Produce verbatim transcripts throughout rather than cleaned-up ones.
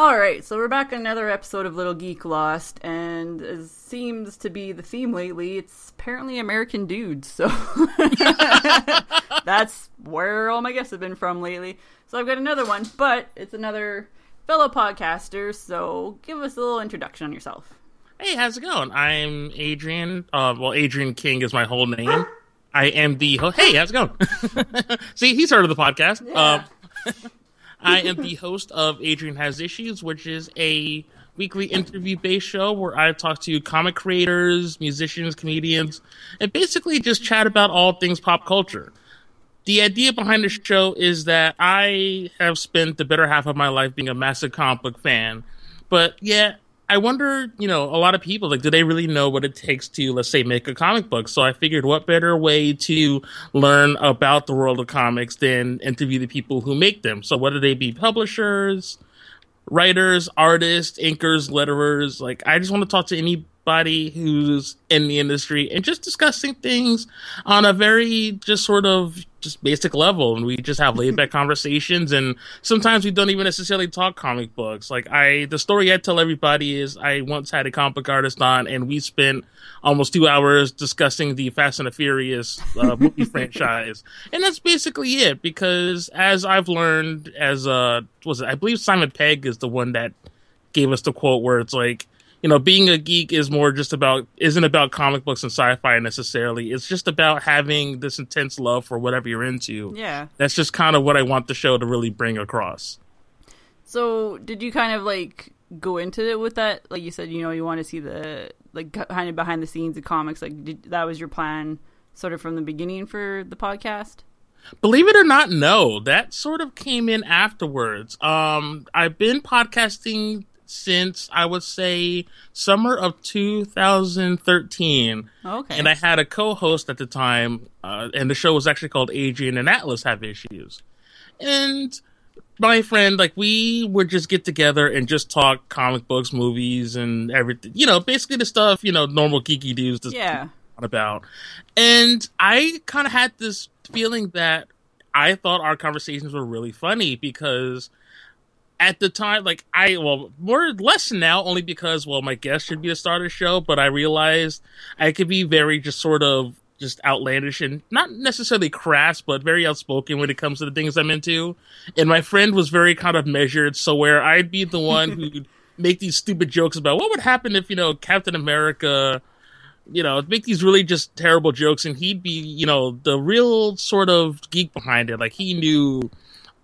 Alright, so we're back on another episode of Little Geek Lost, and as seems to be the theme lately, it's apparently American dudes, so that's where all my guests have been from lately. So I've got another one, but it's another fellow podcaster, so give us a little introduction on yourself. Hey, how's it going? I'm Adrian, uh, well, Adrian King is my whole name. I am the host. Hey, how's it going? See, he's heard of the podcast. Yeah. Uh, I am the host of Adrian Has Issues, which is a weekly interview-based show where I talk to comic creators, musicians, comedians, and basically just chat about all things pop culture. The idea behind the show is that I have spent the better half of my life being a massive comic book fan, but yeah, I wonder, you know, a lot of people, like, do they really know what it takes to, let's say, make a comic book? So I figured what better way to learn about the world of comics than interview the people who make them. So whether they be publishers, writers, artists, inkers, letterers, like, I just want to talk to anybody who's in the industry and just discussing things on a very just sort of just basic level. And we just have laid back conversations, and sometimes we don't even necessarily talk comic books. Like, I, the story I tell everybody is I once had a comic book artist on, and we spent almost two hours discussing the Fast and the Furious uh, movie franchise. And that's basically it, because as I've learned, as uh, was it, I believe Simon Pegg is the one that gave us the quote where it's like, you know, being a geek is more just about, isn't about comic books and sci-fi necessarily. It's just about having this intense love for whatever you're into. Yeah. That's just kind of what I want the show to really bring across. So did you kind of like go into it with that? Like you said, you know, you want to see the, like, kind of behind the scenes of comics. Like, did, that was your plan sort of from the beginning for the podcast? Believe it or not, no. That sort of came in afterwards. Um, I've been podcasting since, I would say, summer of two thousand thirteen. Okay. And I had a co-host at the time, uh, and the show was actually called Adrian and Atlas Have Issues. And my friend, like, we would just get together and just talk comic books, movies, and everything. You know, basically the stuff, you know, normal geeky dudes just yeah. talk about. And I kind of had this feeling that I thought our conversations were really funny because at the time, like, I, well, more or less now, only because, well, my guest should be the star of the show, but I realized I could be very just sort of just outlandish and not necessarily crass, but very outspoken when it comes to the things I'm into. And my friend was very kind of measured, so where I'd be the one who'd make these stupid jokes about what would happen if, you know, Captain America, you know, make these really just terrible jokes, and he'd be, you know, the real sort of geek behind it. Like, he knew,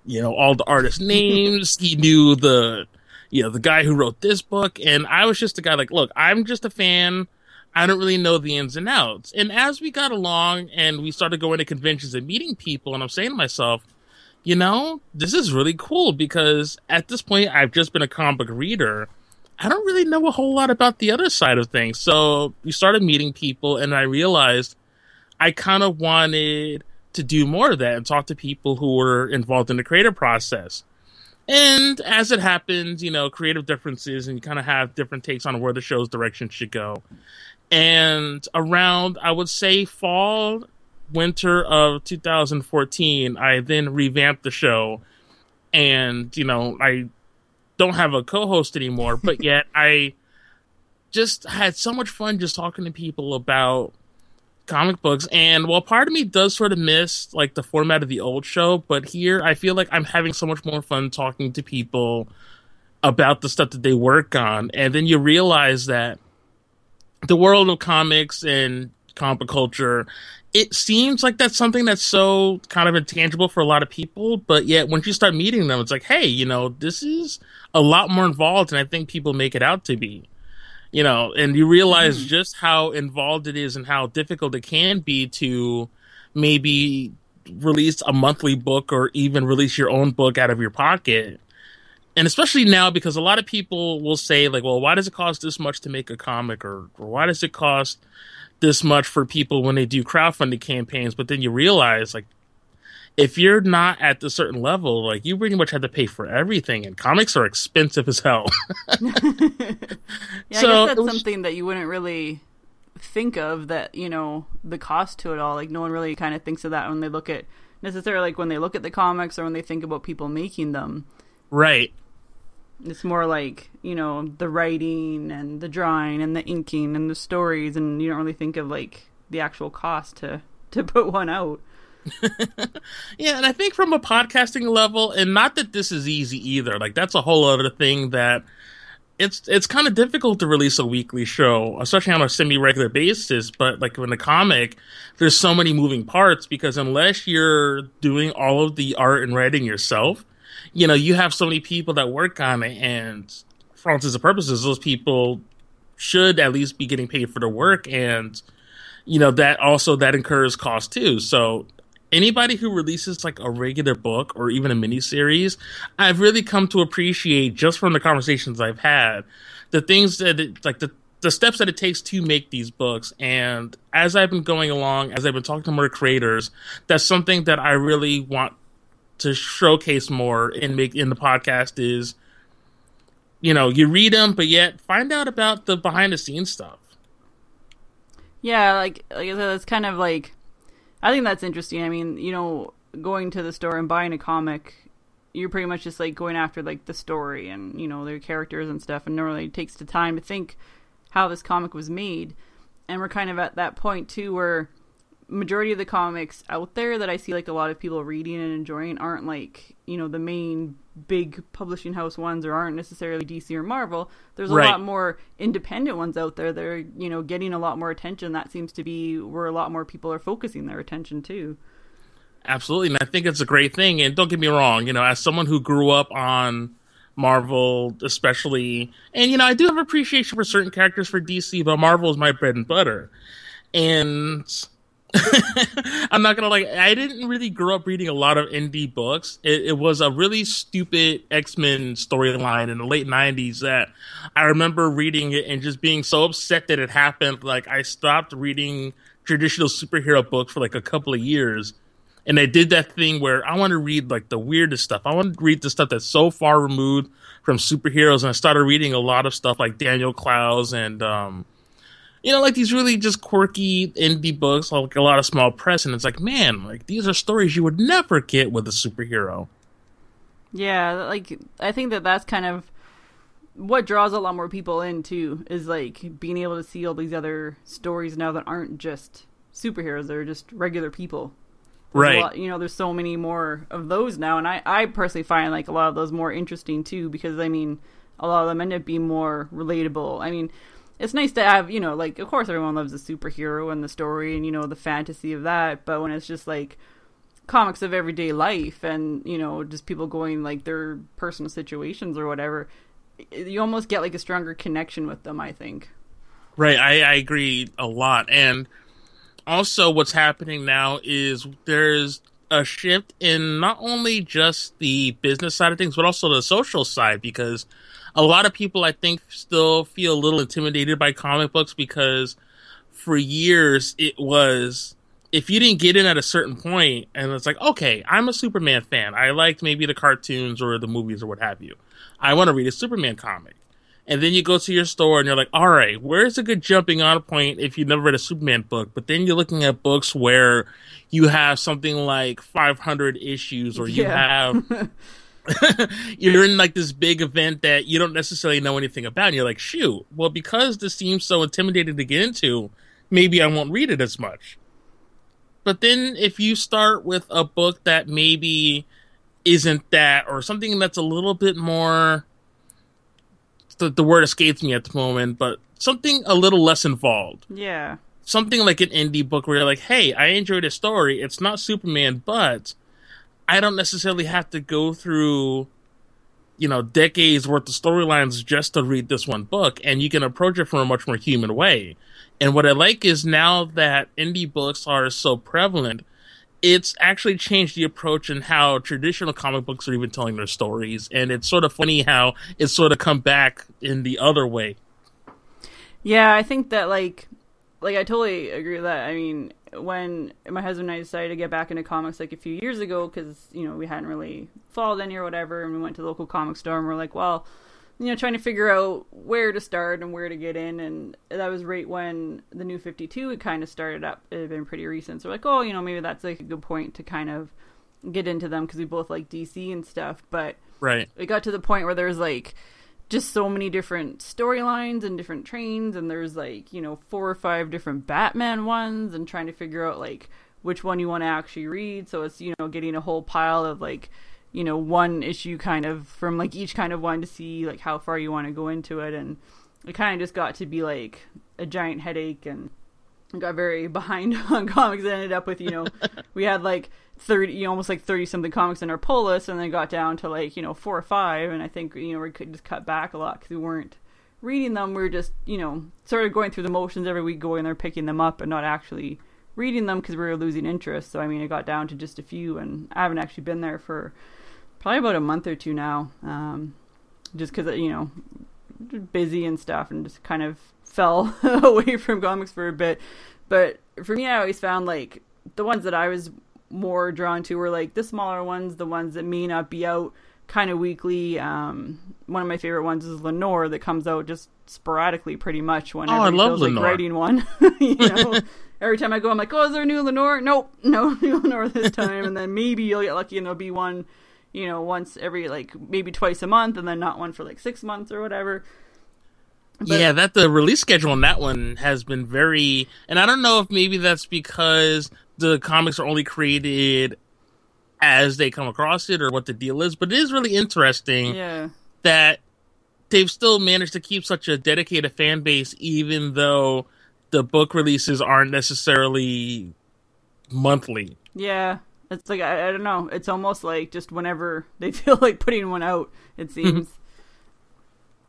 you know, all the artist names. He knew the, you know, the guy who wrote this book. And I was just a guy like, look, I'm just a fan. I don't really know the ins and outs. And as we got along and we started going to conventions and meeting people, and I'm saying to myself, you know, this is really cool because at this point, I've just been a comic book reader. I don't really know a whole lot about the other side of things. So we started meeting people, and I realized I kind of wanted to do more of that and talk to people who were involved in the creative process. And as it happens, you know, creative differences, and you kind of have different takes on where the show's direction should go. And around, I would say, fall, winter of two thousand fourteen, I then revamped the show. And, you know, I don't have a co-host anymore, but yet I just had so much fun just talking to people about comic books. And while part of me does sort of miss like the format of the old show, but here I feel like I'm having so much more fun talking to people about the stuff that they work on. And then you realize that the world of comics and comic culture, it seems like that's something that's so kind of intangible for a lot of people, but yet once you start meeting them, it's like, hey, you know, this is a lot more involved than I think people make it out to be. You know, and you realize mm. just how involved it is and how difficult it can be to maybe release a monthly book or even release your own book out of your pocket. And especially now, because a lot of people will say, like, well, why does it cost this much to make a comic? Or, or why does it cost this much for people when they do crowdfunding campaigns? But then you realize, like, if you're not at the certain level, like, you pretty much have to pay for everything, and comics are expensive as hell. yeah, so, I guess that's was... something that you wouldn't really think of, that, you know, the cost to it all. Like, no one really kind of thinks of that when they look at, necessarily, like, when they look at the comics or when they think about people making them. Right. It's more like, you know, the writing and the drawing and the inking and the stories, and you don't really think of, like, the actual cost to, to put one out. Yeah, and I think from a podcasting level, and not that this is easy either, like, that's a whole other thing that it's it's kind of difficult to release a weekly show, especially on a semi-regular basis, but, like, in a comic, there's so many moving parts, because unless you're doing all of the art and writing yourself, you know, you have so many people that work on it, and for all intents and purposes, those people should at least be getting paid for their work, and, you know, that also, that incurs cost, too, so... Anybody who releases like a regular book or even a miniseries, I've really come to appreciate just from the conversations I've had, the things that it, like the, the steps that it takes to make these books. And as I've been going along, as I've been talking to more creators, that's something that I really want to showcase more and make in the podcast is, you know, you read them, but yet find out about the behind the scenes stuff. Yeah, like, like it's kind of like. I think that's interesting. I mean, you know, going to the store and buying a comic, you're pretty much just, like, going after, like, the story and, you know, their characters and stuff. And normally it takes the time to think how this comic was made. And we're kind of at that point, too, where majority of the comics out there that I see, like, a lot of people reading and enjoying aren't, like, you know, the main big publishing house ones or aren't necessarily D C or Marvel. There's a right. lot more independent ones out there that are, you know, getting a lot more attention. That seems to be where a lot more people are focusing their attention to. Absolutely, and I think it's a great thing. And don't get me wrong, you know, as someone who grew up on Marvel especially, and, you know, I do have appreciation for certain characters for D C, but Marvel is my bread and butter. And... I'm not gonna like I didn't really grow up reading a lot of indie books. It, it was a really stupid X-Men storyline in the late nineties that I remember reading it and just being so upset that it happened. Like, I stopped reading traditional superhero books for like a couple of years, and I did that thing where I want to read like the weirdest stuff. I want to read the stuff that's so far removed from superheroes, and I started reading a lot of stuff like Daniel Clowes and um you know, like these really just quirky indie books, like a lot of small press, and it's like, man, like these are stories you would never get with a superhero. Yeah, like I think that that's kind of what draws a lot more people in too, is like being able to see all these other stories now that aren't just superheroes; they're just regular people. There's right. a lot, you know, there's so many more of those now, and I, I personally find like a lot of those more interesting too, because I mean, a lot of them end up being more relatable. I mean. It's nice to have, you know, like, of course everyone loves the superhero and the story and, you know, the fantasy of that. But when it's just, like, comics of everyday life and, you know, just people going, like, their personal situations or whatever, you almost get, like, a stronger connection with them, I think. Right, I, I agree a lot. And also what's happening now is there's a shift in not only just the business side of things, but also the social side, because... a lot of people, I think, still feel a little intimidated by comic books because for years it was, if you didn't get in at a certain point, and it's like, okay, I'm a Superman fan. I liked maybe the cartoons or the movies or what have you. I want to read a Superman comic. And then you go to your store and you're like, all right, where's a good jumping on point if you've never read a Superman book? But then you're looking at books where you have something like five hundred issues or you yeah. have... you're in like this big event that you don't necessarily know anything about, and you're like, shoot, well, because this seems so intimidating to get into, maybe I won't read it as much. But then if you start with a book that maybe isn't that, or something that's a little bit more, the, the word escapes me at the moment, but something a little less involved. Yeah. Something like an indie book where you're like, hey, I enjoyed a story. It's not Superman, but... I don't necessarily have to go through, you know, decades worth of storylines just to read this one book, and you can approach it from a much more human way. And what I like is now that indie books are so prevalent, it's actually changed the approach in how traditional comic books are even telling their stories, and it's sort of funny how it's sort of come back in the other way. Yeah, I think that, like, like I totally agree with that. I mean... when my husband and I decided to get back into comics like a few years ago, because, you know, we hadn't really followed any or whatever, and we went to the local comic store and we're like, well, you know, trying to figure out where to start and where to get in, and that was right when the New fifty-two had kind of started up. It had been pretty recent, so we're like, oh, you know, maybe that's like a good point to kind of get into them, because we both like D C and stuff. But Right. It got to the point where there was like just so many different storylines and different trains, and there's like, you know, four or five different Batman ones, and trying to figure out like which one you want to actually read. So it's, you know, getting a whole pile of like, you know, one issue kind of from like each kind of one to see like how far you want to go into it. And it kind of just got to be like a giant headache, and got very behind on comics, and ended up with, you know, we had like thirty, you know, almost like thirty something comics in our pull list, and then got down to like, you know, four or five. And I think, you know, we could just cut back a lot because we weren't reading them. We were just, you know, sort of going through the motions every week, going there, picking them up, and not actually reading them because we were losing interest. So I mean, it got down to just a few, and I haven't actually been there for probably about a month or two now, um, just because, you know, busy and stuff, and just kind of fell away from comics for a bit. But for me, I always found like the ones that I was more drawn to were like the smaller ones, the ones that may not be out kind of weekly. Um, one of my favorite ones is Lenore, that comes out just sporadically pretty much whenever. Oh, I love Lenore. Like, writing one. You know, every time I go, I'm like, oh, is there a new Lenore? Nope, no new Lenore this time. And then maybe you'll get lucky and there'll be one, you know, once every like maybe twice a month, and then not one for like six months or whatever. But yeah, that the release schedule on that one has been very, and I don't know if maybe that's because the comics are only created as they come across it or what the deal is, but it is really interesting yeah. that they've still managed to keep such a dedicated fan base, even though the book releases aren't necessarily monthly. Yeah. It's like, I, I don't know. It's almost like just whenever they feel like putting one out, it seems.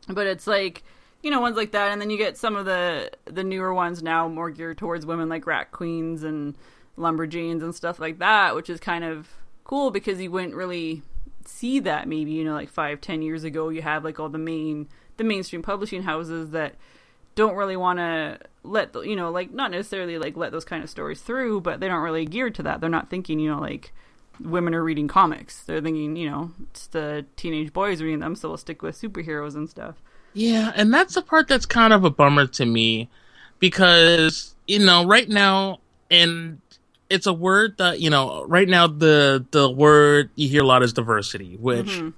But it's like, you know, ones like that. And then you get some of the, the newer ones now more geared towards women, like Rat Queens and Lumberjanes and stuff like that, which is kind of cool because you wouldn't really see that maybe, you know, like five, ten years ago. You have like all the main, the mainstream publishing houses that don't really want to let, the, you know, like not necessarily like let those kind of stories through, but they don't really geared to that. They're not thinking, you know, like women are reading comics. They're thinking, you know, it's the teenage boys reading them, so we'll stick with superheroes and stuff. Yeah, and that's the part that's kind of a bummer to me because, you know, right now, and it's a word that, you know, right now the the word you hear a lot is diversity, which mm-hmm.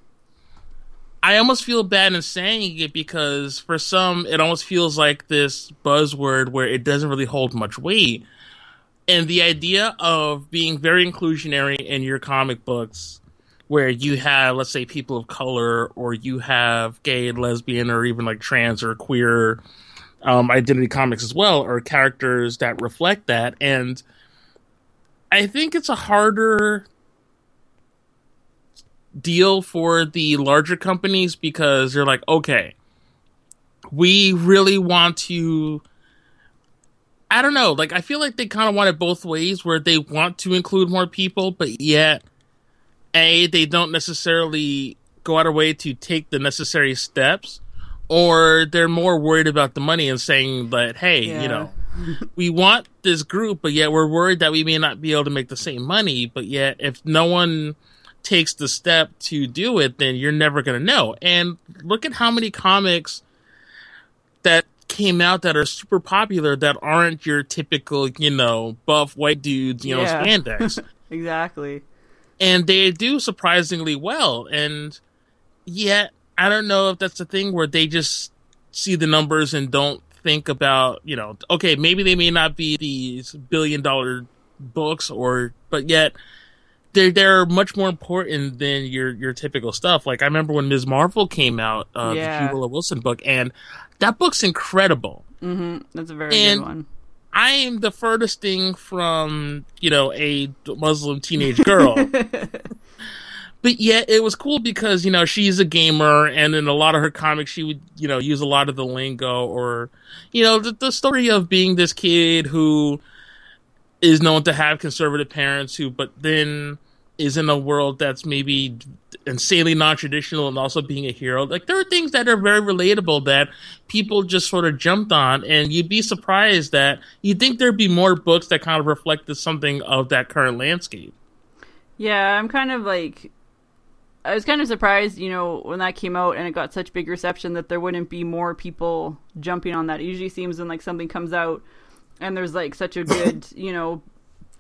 I almost feel bad in saying it because for some, it almost feels like this buzzword where it doesn't really hold much weight. And the idea of being very inclusionary in your comic books where you have, let's say, people of color, or you have gay and lesbian, or even like trans or queer um, identity comics as well, or characters that reflect that. And I think it's a harder deal for the larger companies because they're like, okay, we really want to, I don't know, like I feel like they kind of want it both ways where they want to include more people, but yet A, they don't necessarily go out of way to take the necessary steps, or they're more worried about the money and saying that, hey, yeah. you know, we want this group, but yet we're worried that we may not be able to make the same money. But yet if no one takes the step to do it, then you're never going to know. And look at how many comics that came out that are super popular that aren't your typical, you know, buff white dudes, you yeah. know, spandex. Exactly. And they do surprisingly well. And yet, I don't know if that's the thing where they just see the numbers and don't think about, you know, okay, maybe they may not be these billion dollar books, or, but yet they're, they're much more important than your, your typical stuff. Like I remember when Miz Marvel came out, uh, yeah. the G. Willow Wilson book, and that book's incredible. Mm-hmm. That's a very and, good one. I am the furthest thing from, you know, a Muslim teenage girl. But yet it was cool because, you know, she's a gamer, and in a lot of her comics she would, you know, use a lot of the lingo, or, you know, the, the story of being this kid who is known to have conservative parents who, but then is in a world that's maybe insanely non-traditional and also being a hero. Like, there are things that are very relatable that people just sort of jumped on, and you'd be surprised that you'd think there'd be more books that kind of reflected something of that current landscape. Yeah, I'm kind of like, I was kind of surprised, you know, when that came out and it got such big reception that there wouldn't be more people jumping on that. It usually seems when, like, something comes out and there's, like, such a good, you know,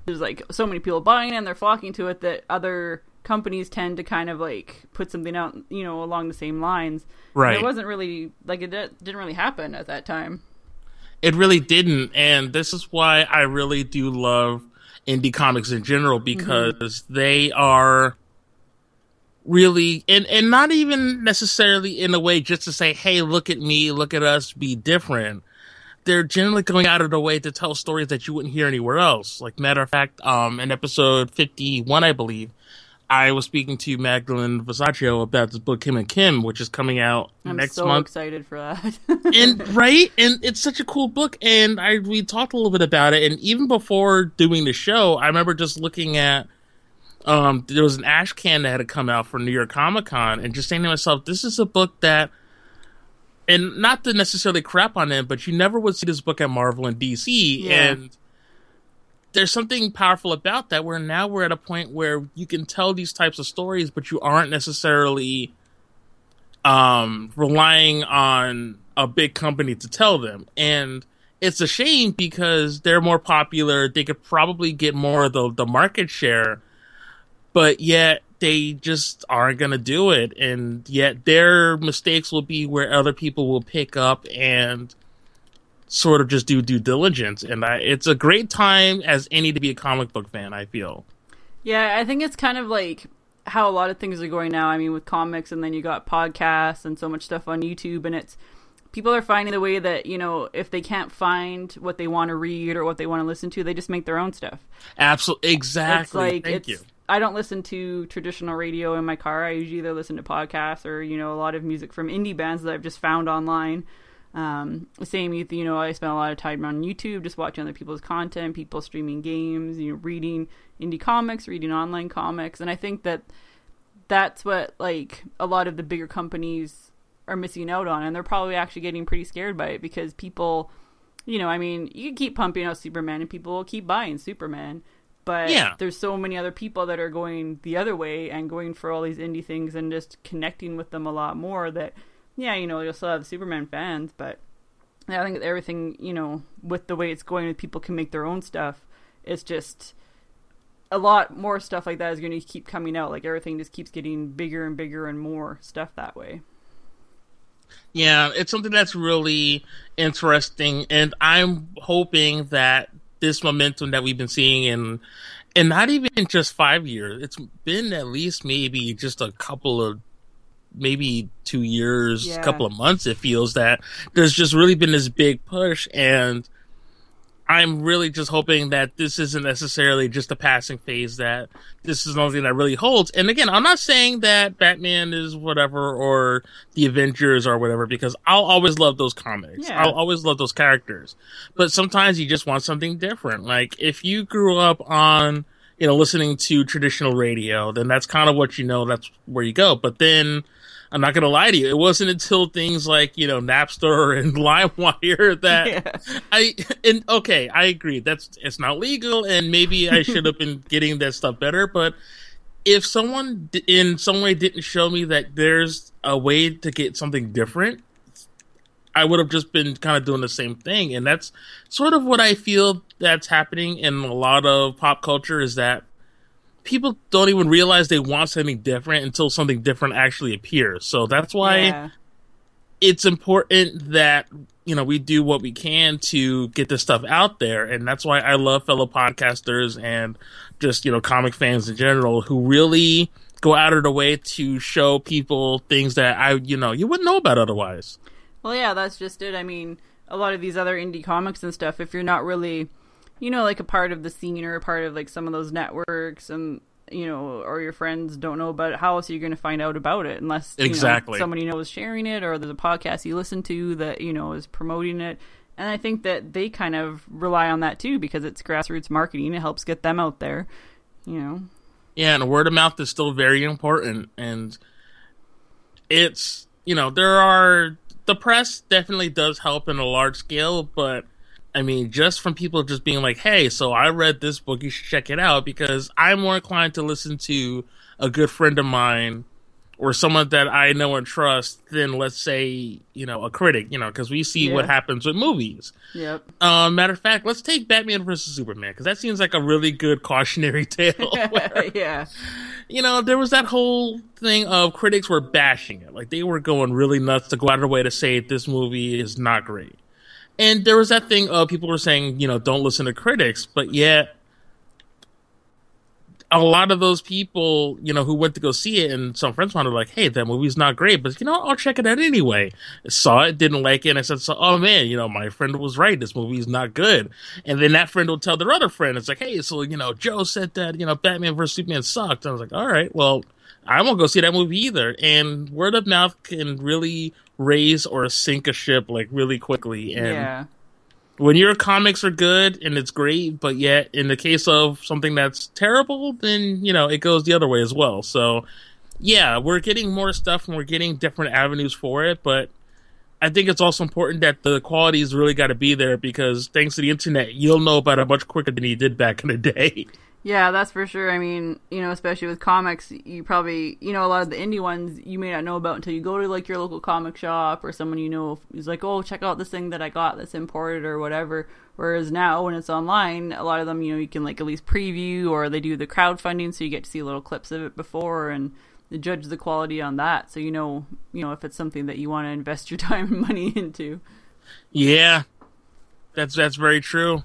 there's, like, so many people buying it and they're flocking to it that other companies tend to kind of like put something out, you know, along the same lines. Right. And it wasn't really like it de- didn't really happen at that time. It really didn't. And this is why I really do love indie comics in general, because mm-hmm. they are really, and, and not even necessarily in a way just to say, hey, look at me, look at us, be different. They're generally going out of their way to tell stories that you wouldn't hear anywhere else. Like, matter of fact, um, in episode fifty-one, I believe, I was speaking to Magdalene Visaggio about this book, Kim and Kim, which is coming out I'm next so month. I'm so excited for that. and Right? And it's such a cool book. And I we talked a little bit about it. And even before doing the show, I remember just looking at, um, there was an ash can that had come out for New York Comic-Con. And just saying to myself, this is a book that, and not to necessarily crap on it, but you never would see this book at Marvel and D C. Yeah. And there's something powerful about that, where now we're at a point where you can tell these types of stories, but you aren't necessarily um, relying on a big company to tell them. And it's a shame, because they're more popular. They could probably get more of the, the market share, but yet they just aren't going to do it. And yet their mistakes will be where other people will pick up and sort of just do due diligence. And I, it's a great time as any to be a comic book fan, I feel. Yeah, I think it's kind of like how a lot of things are going now. I mean, with comics, and then you got podcasts and so much stuff on YouTube, and it's people are finding the way that, you know, if they can't find what they want to read or what they want to listen to, they just make their own stuff. Absolutely. Exactly. It's like, Thank it's, you. I don't listen to traditional radio in my car. I usually either listen to podcasts or, you know, a lot of music from indie bands that I've just found online. Um, same, you know, I spend a lot of time on YouTube, just watching other people's content, people streaming games, you know, reading indie comics, reading online comics. And I think that that's what, like, a lot of the bigger companies are missing out on. And they're probably actually getting pretty scared by it, because people, you know, I mean, you can keep pumping out Superman and people will keep buying Superman, but yeah. there's so many other people that are going the other way and going for all these indie things and just connecting with them a lot more, that, yeah, you know, you'll still have Superman fans, but I think everything, you know, with the way it's going, people can make their own stuff. It's just a lot more stuff like that is going to keep coming out. Like, everything just keeps getting bigger and bigger and more stuff that way. Yeah, it's something that's really interesting, and I'm hoping that this momentum that we've been seeing in, and not even just five years, it's been at least maybe just a couple of maybe two years, yeah. couple of months, it feels that there's just really been this big push. And I'm really just hoping that this isn't necessarily just a passing phase, that this is something that really holds. And again, I'm not saying that Batman is whatever, or the Avengers or whatever, because I'll always love those comics. Yeah. I'll always love those characters. But sometimes you just want something different. Like, if you grew up on, you know, listening to traditional radio, then that's kind of what you know, that's where you go. But then, I'm not going to lie to you, it wasn't until things like, you know, Napster and LimeWire that yeah. I, and okay, I agree, that's, it's not legal, and maybe I should have been getting that stuff better, but if someone in some way didn't show me that there's a way to get something different, I would have just been kind of doing the same thing. And that's sort of what I feel that's happening in a lot of pop culture, is that people don't even realize they want something different until something different actually appears. So that's why yeah. it's important that, you know, we do what we can to get this stuff out there. And that's why I love fellow podcasters and just, you know, comic fans in general, who really go out of their way to show people things that I, you know, you wouldn't know about otherwise. Well, yeah, that's just it. I mean, a lot of these other indie comics and stuff, if you're not really, you know, like a part of the scene or a part of like some of those networks, and, you know, or your friends don't know about it, how else are you going to find out about it unless you exactly. know, somebody knows sharing it, or there's a podcast you listen to that, you know, is promoting it. And I think that they kind of rely on that too, because it's grassroots marketing. It helps get them out there, you know? Yeah. And word of mouth is still very important. And it's, you know, there are, the press definitely does help in a large scale, but I mean, just from people just being like, hey, so I read this book, you should check it out, because I'm more inclined to listen to a good friend of mine or someone that I know and trust than, let's say, you know, a critic, you know, because we see yeah. what happens with movies. Yep. Um, matter of fact, let's take Batman versus Superman, because that seems like a really good cautionary tale. Where, yeah. You know, there was that whole thing of critics were bashing it. Like, they were going really nuts to go out of their way to say this movie is not great. And there was that thing of people were saying, you know, don't listen to critics, but yet a lot of those people, you know, who went to go see it, and some friends were like, hey, that movie's not great, but, you know, I'll check it out anyway. Saw it, didn't like it, and I said, so, oh, man, you know, my friend was right. This movie's not good. And then that friend will tell their other friend, it's like, hey, so, you know, Joe said that, you know, Batman versus Superman sucked. And I was like, all right, well, I won't go see that movie either. And word of mouth can really raise or sink a ship, like, really quickly. And yeah. When your comics are good and it's great, but yet in the case of something that's terrible, then, you know, it goes the other way as well. So, yeah, we're getting more stuff and we're getting different avenues for it. But I think it's also important that the quality's really got to be there, because thanks to the internet, you'll know about it much quicker than you did back in the day. Yeah, that's for sure. I mean, you know, especially with comics, you probably, you know, a lot of the indie ones you may not know about until you go to, like, your local comic shop or someone you know is like, oh, check out this thing that I got that's imported or whatever. Whereas now, when it's online, a lot of them, you know, you can, like, at least preview, or they do the crowdfunding, so you get to see little clips of it before and judge the quality on that. So, you know, you know, if it's something that you want to invest your time and money into. Yeah, that's that's very true.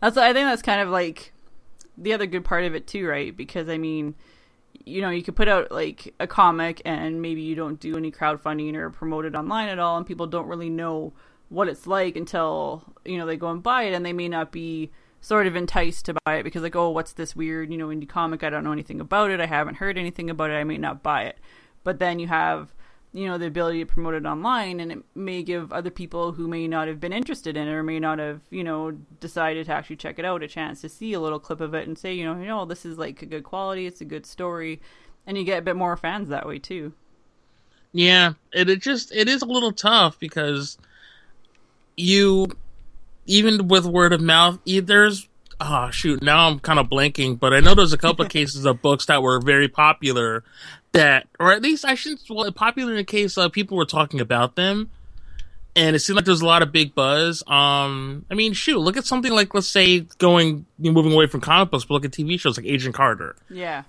That's, I think that's kind of, like, the other good part of it, too, right? Because, I mean, you know, you could put out, like, a comic and maybe you don't do any crowdfunding or promote it online at all, and people don't really know what it's like until, you know, they go and buy it, and they may not be sort of enticed to buy it because, like, oh, what's this weird, you know, indie comic? I don't know anything about it. I haven't heard anything about it. I may not buy it. But then you have, you know, the ability to promote it online, and it may give other people who may not have been interested in it or may not have, you know, decided to actually check it out a chance to see a little clip of it and say, you know, you know, this is, like, a good quality, it's a good story, and you get a bit more fans that way too. Yeah, and it just, it is a little tough because you, even with word of mouth, there's, oh shoot, now I'm kind of blanking, but I know there's a couple of cases of books that were very popular that, or at least I shouldn't, well, popular in the case of people were talking about them, and it seemed like there was a lot of big buzz. Um, I mean, shoot, look at something like, let's say, going, moving away from comic books, but look at T V shows like Agent Carter. Yeah.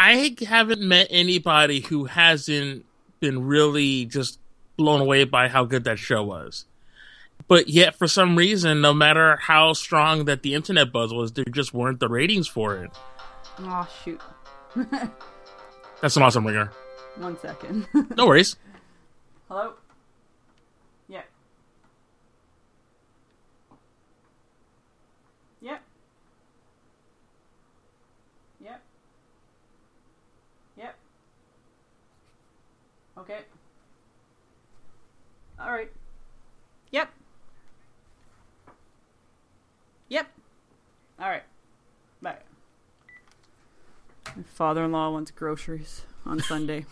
I haven't met anybody who hasn't been really just blown away by how good that show was. But yet, for some reason, no matter how strong that the internet buzz was, there just weren't the ratings for it. Oh, shoot. That's an awesome ringer. One second. No worries. Hello? Yeah. Yep. Yep. Yep. Okay. All right. Yep. Yep. All right. Bye. My father-in-law wants groceries on Sunday.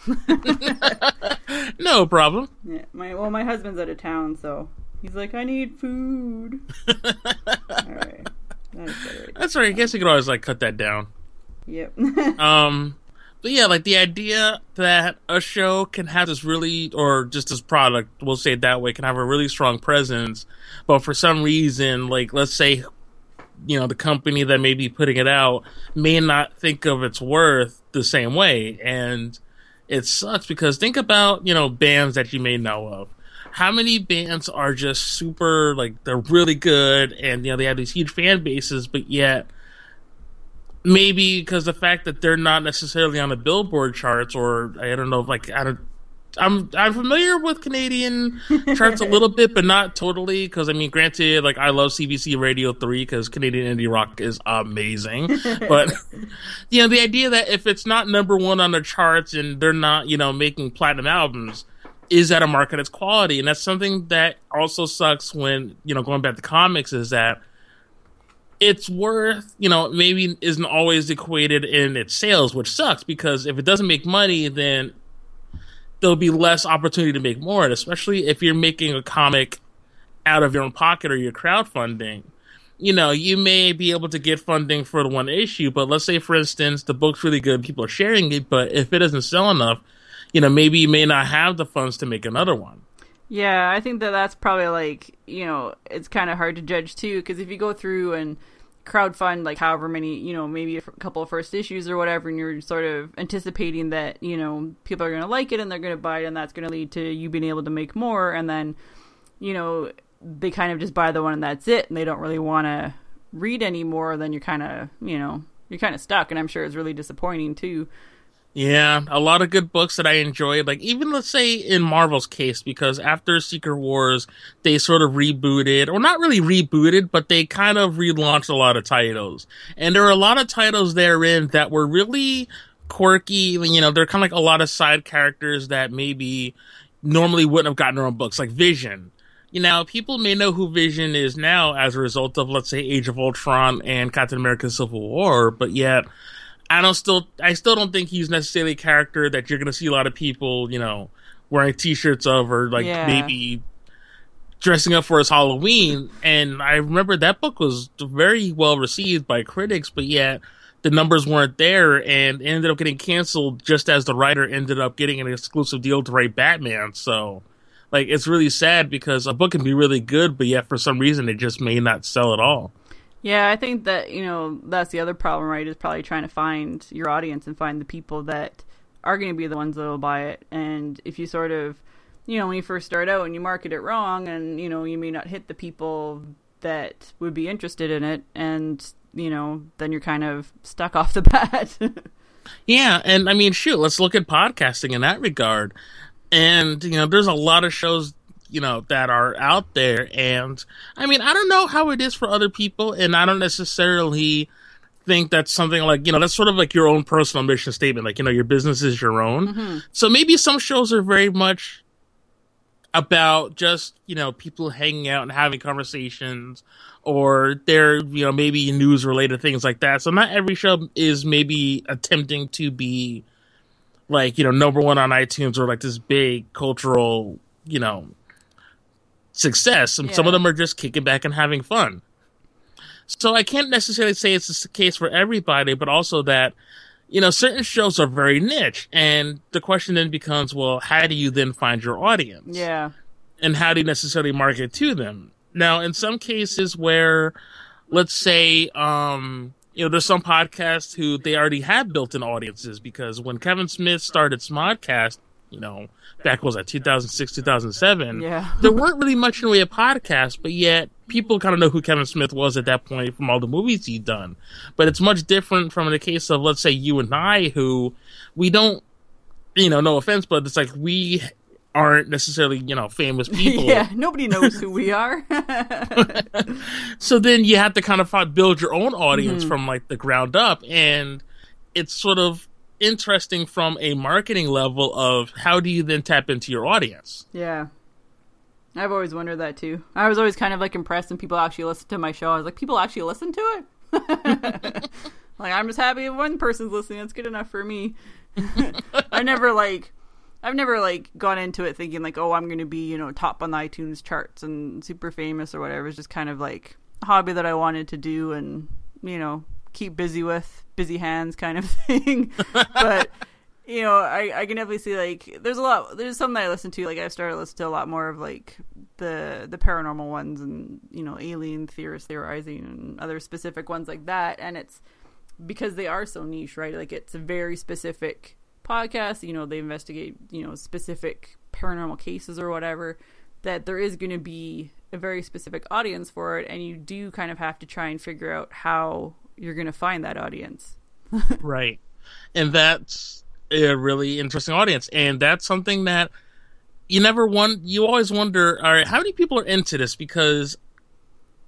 No problem. Yeah, my well, my husband's out of town, so he's like, I need food. All right, that is better. That's right. I guess you could always, like, cut that down. Yep. um, but yeah, like, the idea that a show can have this really, or just this product, we'll say it that way, can have a really strong presence, but for some reason, like, let's say, you know, the company that may be putting it out may not think of its worth the same way. And it sucks because think about, you know, bands that you may know of. How many bands are just super, like, they're really good and, you know, they have these huge fan bases, but yet maybe because the fact that they're not necessarily on the Billboard charts, or I don't know, like, I don't, I'm I'm familiar with Canadian charts a little bit, but not totally, because, I mean, granted, like, I love C B C Radio three because Canadian indie rock is amazing, but, you know, the idea that if it's not number one on the charts and they're not, you know, making platinum albums, is that a mark of its quality? And that's something that also sucks when, you know, going back to comics, is that its worth, you know, maybe isn't always equated in its sales, which sucks, because if it doesn't make money, then there'll be less opportunity to make more, especially if you're making a comic out of your own pocket or you're crowdfunding. you know, you may be able to get funding for one issue, but let's say, for instance, the book's really good, people are sharing it, but if it doesn't sell enough, you know, maybe you may not have the funds to make another one. Yeah, I think that that's probably, like, you know, it's kind of hard to judge, too, because if you go through and crowdfund, like, however many, you know, maybe a couple of first issues or whatever, and you're sort of anticipating that, you know, people are going to like it and they're going to buy it, and that's going to lead to you being able to make more, and then, you know, they kind of just buy the one and that's it, and they don't really want to read anymore, then you're kind of, you know, you're kind of stuck, and I'm sure it's really disappointing, too. Yeah, a lot of good books that I enjoy, like even, let's say, in Marvel's case, because after Secret Wars, they sort of rebooted, or not really rebooted, but they kind of relaunched a lot of titles, and there are a lot of titles therein that were really quirky, you know, they're kind of like a lot of side characters that maybe normally wouldn't have gotten their own books, like Vision. You know, people may know who Vision is now as a result of, let's say, Age of Ultron and Captain America Civil War, but yet I don't still I still don't think he's necessarily a character that you're going to see a lot of people, you know, wearing T-shirts of, or like yeah. maybe dressing up for his Halloween. And I remember that book was very well received by critics, but yet the numbers weren't there and ended up getting canceled just as the writer ended up getting an exclusive deal to write Batman, so... Like, it's really sad because a book can be really good, but yet for some reason it just may not sell at all. Yeah, I think that, you know, that's the other problem, right, is probably trying to find your audience and find the people that are going to be the ones that will buy it. And if you sort of, you know, when you first start out and you market it wrong and, you know, you may not hit the people that would be interested in it. And, you know, then you're kind of stuck off the bat. Yeah, and I mean, shoot, let's look at podcasting in that regard. And, you know, there's a lot of shows, you know, that are out there. And, I mean, I don't know how it is for other people. And I don't necessarily think that's something like, you know, that's sort of like your own personal mission statement. Like, you know, your business is your own. Mm-hmm. So maybe some shows are very much about just, you know, people hanging out and having conversations. Or they're, you know, maybe news-related things like that. So not every show is maybe attempting to be... like, you know, number one on iTunes or like this big cultural, you know, success. And yeah. Some of them are just kicking back and having fun. So I can't necessarily say it's the case for everybody, but also that, you know, certain shows are very niche. And the question then becomes, well, how do you then find your audience? Yeah. And how do you necessarily market to them? Now, in some cases where, let's say, um... you know, there's some podcasts who they already have built-in audiences because when Kevin Smith started Smodcast, you know, back was that two thousand six, two thousand seven, yeah. There weren't really much in the way of podcasts, but yet people kind of know who Kevin Smith was at that point from all the movies he'd done. But it's much different from the case of, let's say, you and I, who we don't, you know, no offense, but it's like we aren't necessarily, you know, famous people. Yeah, nobody knows who we are. So then you have to kind of build your own audience mm-hmm. from, like, the ground up. And it's sort of interesting from a marketing level of how do you then tap into your audience? Yeah. I've always wondered that, too. I was always kind of, like, impressed when people actually listened to my show. I was like, people actually listen to it? Like, I'm just happy if one person's listening. That's good enough for me. I never, like... I've never, like, gone into it thinking, like, oh, I'm going to be, you know, top on the iTunes charts and super famous or whatever. It's just kind of, like, a hobby that I wanted to do and, you know, keep busy with, busy hands kind of thing. But, you know, I, I can definitely see, like, there's a lot, there's some that I listen to. Like, I've started listening to a lot more of, like, the the paranormal ones and, you know, alien theorists theorizing and other specific ones like that. And it's because they are so niche, right? Like, it's a very specific podcasts, you know, they investigate, you know, specific paranormal cases or whatever, that there is going to be a very specific audience for it, and you do kind of have to try and figure out how you're going to find that audience. Right. And that's a really interesting audience, and that's something that you never want, you always wonder, all right, how many people are into this? Because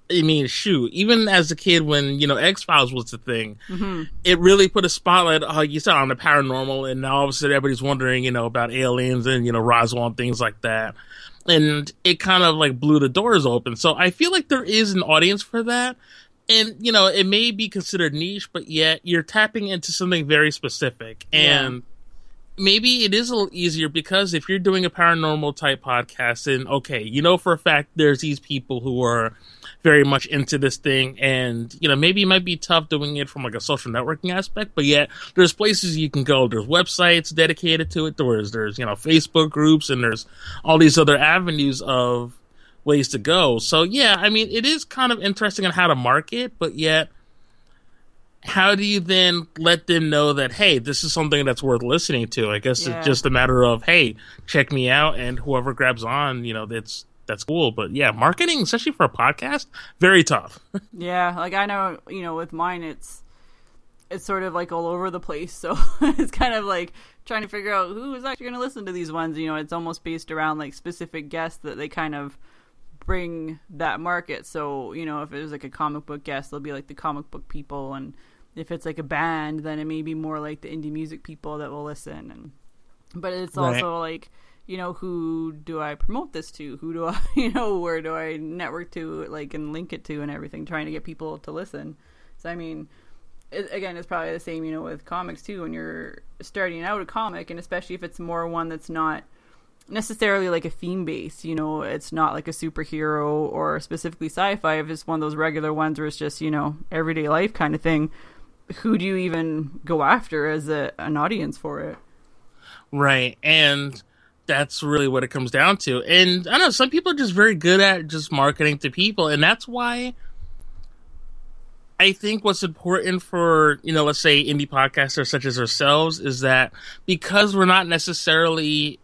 I mean, shoot, even as a kid when, you know, X-Files was the thing, mm-hmm. It really put a spotlight, like you said, on the paranormal, and now all of a sudden everybody's wondering, you know, about aliens and, you know, Roswell and things like that. And it kind of, like, blew the doors open. So I feel like there is an audience for that. And, you know, it may be considered niche, but yet you're tapping into something very specific. Yeah. And maybe it is a little easier, because if you're doing a paranormal type podcast, then okay, you know for a fact there's these people who are very much into this thing, and you know maybe it might be tough doing it from like a social networking aspect, but yet there's places you can go. There's websites dedicated to it. There's there's you know Facebook groups, and there's all these other avenues of ways to go. So yeah, I mean it is kind of interesting on how to market, but yet how do you then let them know that, hey, this is something that's worth listening to? I guess yeah. It's just a matter of, hey, check me out, and whoever grabs on, you know, that's that's cool. But yeah, marketing, especially for a podcast, very tough. Yeah, like I know, you know, with mine, it's it's sort of like all over the place. So it's kind of like trying to figure out who is actually going to listen to these ones. You know, it's almost based around like specific guests that they kind of bring that market. So, you know, if it was like a comic book guest, they'll be like the comic book people, and if it's like a band, then it may be more like the indie music people that will listen. And but it's right. Also like, you know, who do I promote this to? Who do I, you know, where do I network to, like, and link it to and everything, trying to get people to listen. So, I mean, it, again, it's probably the same, you know, with comics too, when you're starting out a comic, and especially if it's more one that's not necessarily like a theme base, you know, it's not like a superhero or specifically sci-fi. If it's one of those regular ones where it's just, you know, everyday life kind of thing, who do you even go after as a, an audience for it? Right. And that's really what it comes down to. And I don't know, some people are just very good at just marketing to people. And that's why I think what's important for, you know, let's say indie podcasters such as ourselves is that because we're not necessarily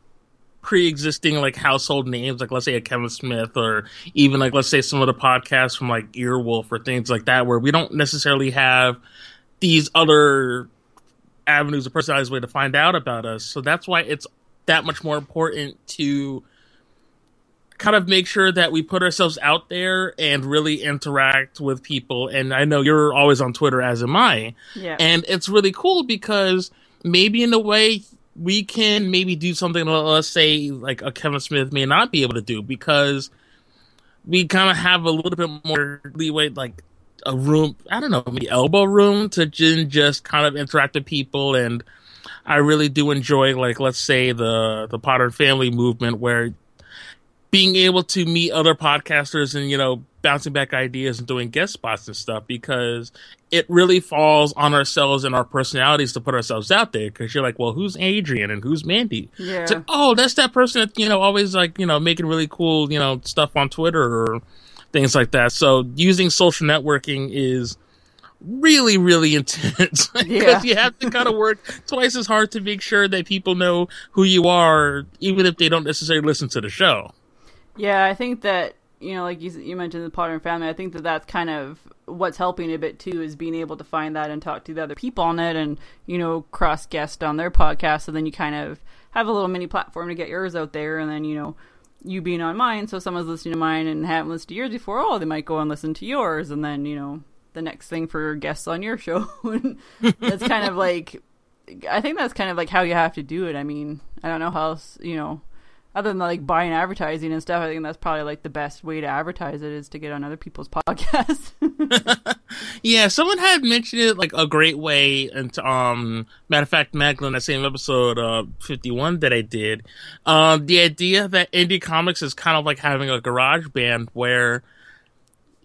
pre-existing like household names, like let's say a Kevin Smith, or even like let's say some of the podcasts from like Earwolf or things like that, where we don't necessarily have these other avenues of personalized way to find out about us. So that's why it's that much more important to kind of make sure that we put ourselves out there and really interact with people. And I know you're always on Twitter, as am I. Yeah. And it's really cool because maybe in a way we can maybe do something, let's say, like a Kevin Smith may not be able to do, because we kind of have a little bit more leeway, like a room, I don't know, maybe elbow room to just kind of interact with people. And I really do enjoy, like, let's say the, the Potter Family movement, where being able to meet other podcasters and, you know, bouncing back ideas and doing guest spots and stuff, because it really falls on ourselves and our personalities to put ourselves out there. Because you're like, well, who's Adrian and who's Mandy? Yeah. It's like, oh, that's that person that, you know, always like, you know, making really cool, you know, stuff on Twitter or things like that. So using social networking is really, really intense, because yeah. You have to kind of work twice as hard to make sure that people know who you are, even if they don't necessarily listen to the show. Yeah, I think that, you know, like you, you mentioned the Potter Family, I think that that's kind of what's helping a bit too, is being able to find that and talk to the other people on it, and, you know, cross guest on their podcast. So then you kind of have a little mini platform to get yours out there. And then, you know, you being on mine, so someone's listening to mine and haven't listened to yours before, oh, they might go and listen to yours. And then, you know, the next thing for guests on your show. That's kind of like, I think that's kind of like how you have to do it. I mean, I don't know how else, you know, other than like buying advertising and stuff, I think that's probably like the best way to advertise it, is to get on other people's podcasts. Yeah, someone had mentioned it like a great way. And um, matter of fact, Magdalene, that same episode uh, fifty-one that I did, um, the idea that indie comics is kind of like having a garage band, where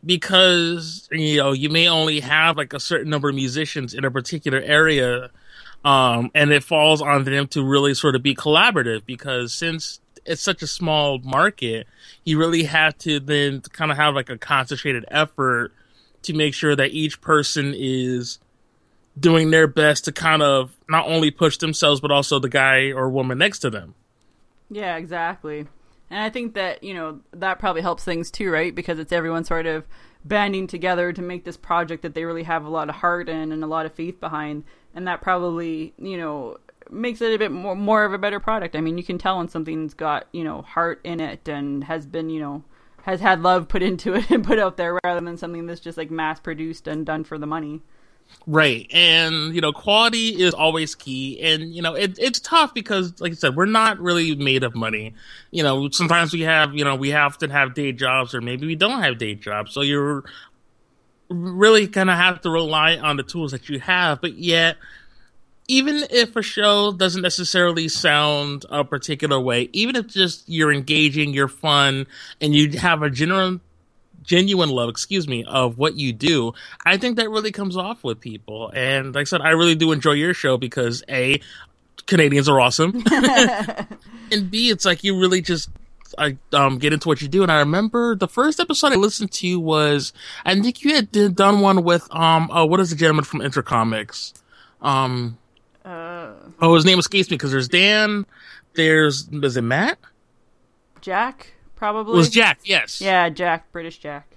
because you know you may only have like a certain number of musicians in a particular area, um, and it falls on them to really sort of be collaborative, because since it's such a small market, you really have to then kind of have like a concentrated effort to make sure that each person is doing their best to kind of not only push themselves, but also the guy or woman next to them. Yeah, exactly. And I think that, you know, that probably helps things too, right? Because it's everyone sort of banding together to make this project that they really have a lot of heart in and a lot of faith behind. And that probably, you know, makes it a bit more, more of a better product. I mean, you can tell when something's got, you know, heart in it and has been, you know, has had love put into it and put out there, rather than something that's just like mass produced and done for the money. Right. And, you know, quality is always key. And, you know, it, it's tough because, like I said, we're not really made of money. You know, sometimes we have, you know, we often have day jobs, or maybe we don't have day jobs. So you're really going to have to rely on the tools that you have. But yet, even if a show doesn't necessarily sound a particular way, even if just you're engaging, you're fun, and you have a general... genuine love, excuse me, of what you do, I think that really comes off with people. And like I said, I really do enjoy your show because A, Canadians are awesome. And B, it's like you really just I, um, get into what you do. And I remember the first episode I listened to was, I think you had did, done one with, um, oh, what is the gentleman from Intercomics? Um, uh, oh, his name escapes me because there's Dan, there's, is it Matt? Jack? Probably. It was Jack, yes. Yeah, Jack, British Jack.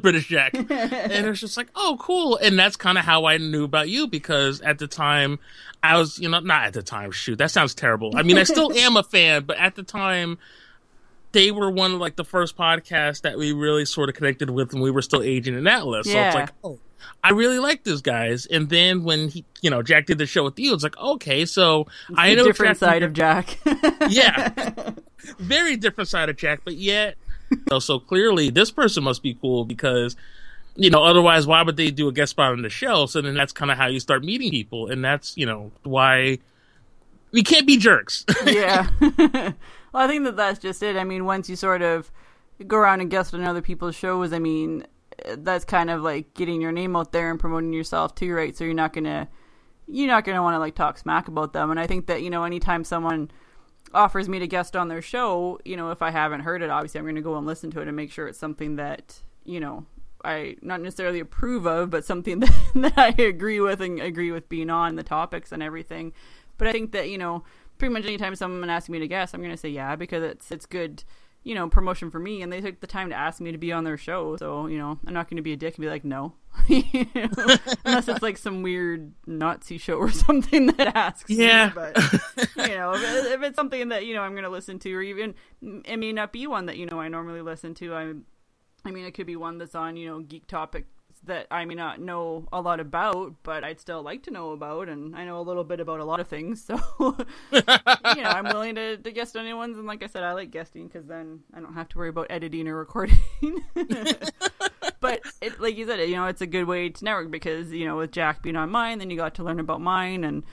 British Jack. And it's just like, oh, cool. And that's kind of how I knew about you because at the time, I was, you know, not at the time, shoot, that sounds terrible. I mean, I still am a fan, but at the time, they were one of like the first podcasts that we really sort of connected with when we were still Agent and Atlas. Yeah. So it's like, oh, I really like these guys. And then when he, you know, Jack did the show with you, it's like, okay, so it's I know a different Jack side of Jack. Yeah. Very different side of Jack, but yet, you know, so clearly this person must be cool because, you know, otherwise why would they do a guest spot on the show? So then that's kind of how you start meeting people, and that's, you know, why we can't be jerks. Yeah. Well, I think that that's just it. I mean, once you sort of go around and guest on other people's shows, I mean, that's kind of like getting your name out there and promoting yourself too, right? So you're not gonna, you're not gonna want to like talk smack about them. And I think that, you know, anytime someone offers me to guest on their show, you know, if I haven't heard it, obviously I'm going to go and listen to it and make sure it's something that, you know, I not necessarily approve of, but something that, that I agree with and agree with being on the topics and everything. But I think that, you know, pretty much anytime someone asks me to guest, I'm going to say yeah, because it's, it's good, you know, promotion for me. And they took the time to ask me to be on their show. So, you know, I'm not going to be a dick and be like, no, you know? Unless it's like some weird Nazi show or something that asks. Yeah. Me. But, you know, if, if it's something that, you know, I'm going to listen to, or even it may not be one that, you know, I normally listen to. I, I mean, it could be one that's on, you know, geek topics that I may not know a lot about, but I'd still like to know about. And I know a little bit about a lot of things. So, you know, I'm willing to, to guest on anyone's. And like I said, I like guesting because then I don't have to worry about editing or recording. But it, like you said, you know, it's a good way to network because, you know, with Jack being on mine, then you got to learn about mine, and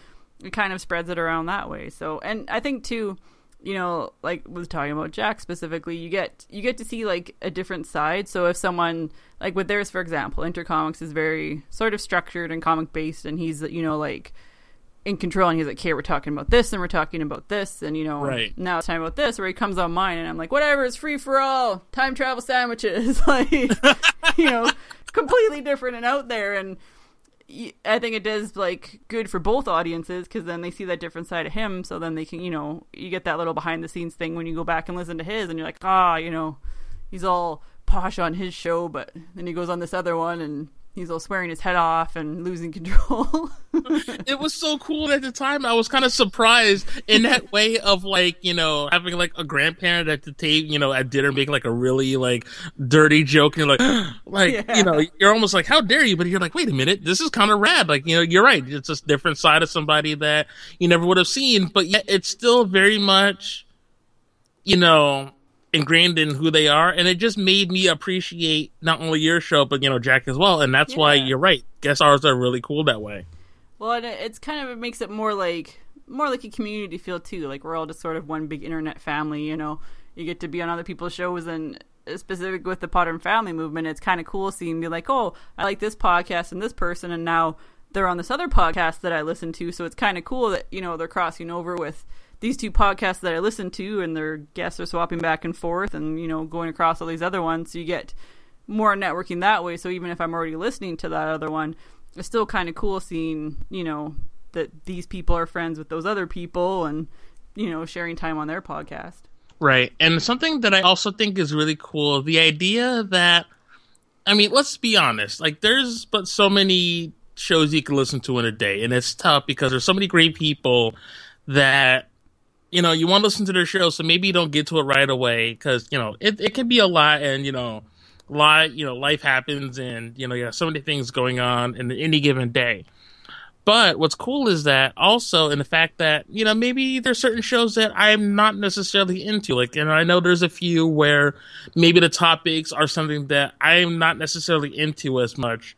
it kind of spreads it around that way. So, and I think too, you know, like with talking about Jack specifically, you get you get to see like a different side. So if someone like with theirs, for example, Intercomics is very sort of structured and comic based, and he's, you know, like in control, and he's like, "Okay, we're talking about this, and we're talking about this, and, you know, right. Now it's time about this." Where he comes on mine, and I'm like, "Whatever, it's free for all, time travel sandwiches," like you know, completely different and out there. And I think it does like good for both audiences because then they see that different side of him. So then they can, you know, you get that little behind the scenes thing when you go back and listen to his, and you're like, ah, you know, he's all posh on his show, but then he goes on this other one and he's all swearing his head off and losing control. It was so cool at the time. I was kind of surprised in that way of like, you know, having like a grandparent at the table, you know, at dinner, making like a really like dirty joke. And you're like, like, yeah. You know, you're almost like, how dare you? But you're like, wait a minute, this is kind of rad. Like, you know, you're right. It's this different side of somebody that you never would have seen, but yet it's still very much, you know, ingrained in who they are. And it just made me appreciate not only your show, but, you know, Jack as well. And that's yeah. Why you're right. Guest stars are really cool that way. Well, and it's kind of, it makes it more like, more like a community feel too. Like we're all just sort of one big internet family, you know, you get to be on other people's shows. And specific with the Potter Family movement, it's kind of cool seeing me like, oh, I like this podcast and this person, and now they're on this other podcast that I listen to. So it's kind of cool that, you know, they're crossing over with these two podcasts that I listen to, and their guests are swapping back and forth and, you know, going across all these other ones. So you get more networking that way. So even if I'm already listening to that other one, it's still kind of cool seeing, you know, that these people are friends with those other people and, you know, sharing time on their podcast. Right. And something that I also think is really cool, the idea that, I mean, let's be honest, like there's but so many shows you can listen to in a day, and it's tough because there's so many great people that, you know, you want to listen to their show, so maybe you don't get to it right away because, you know, it, it can be a lot, and, you know, a lot, you know, life happens, and, you know, you have so many things going on in any given day. But what's cool is that also in the fact that, you know, maybe there's certain shows that I'm not necessarily into. Like, and I know there's a few where maybe the topics are something that I'm not necessarily into as much.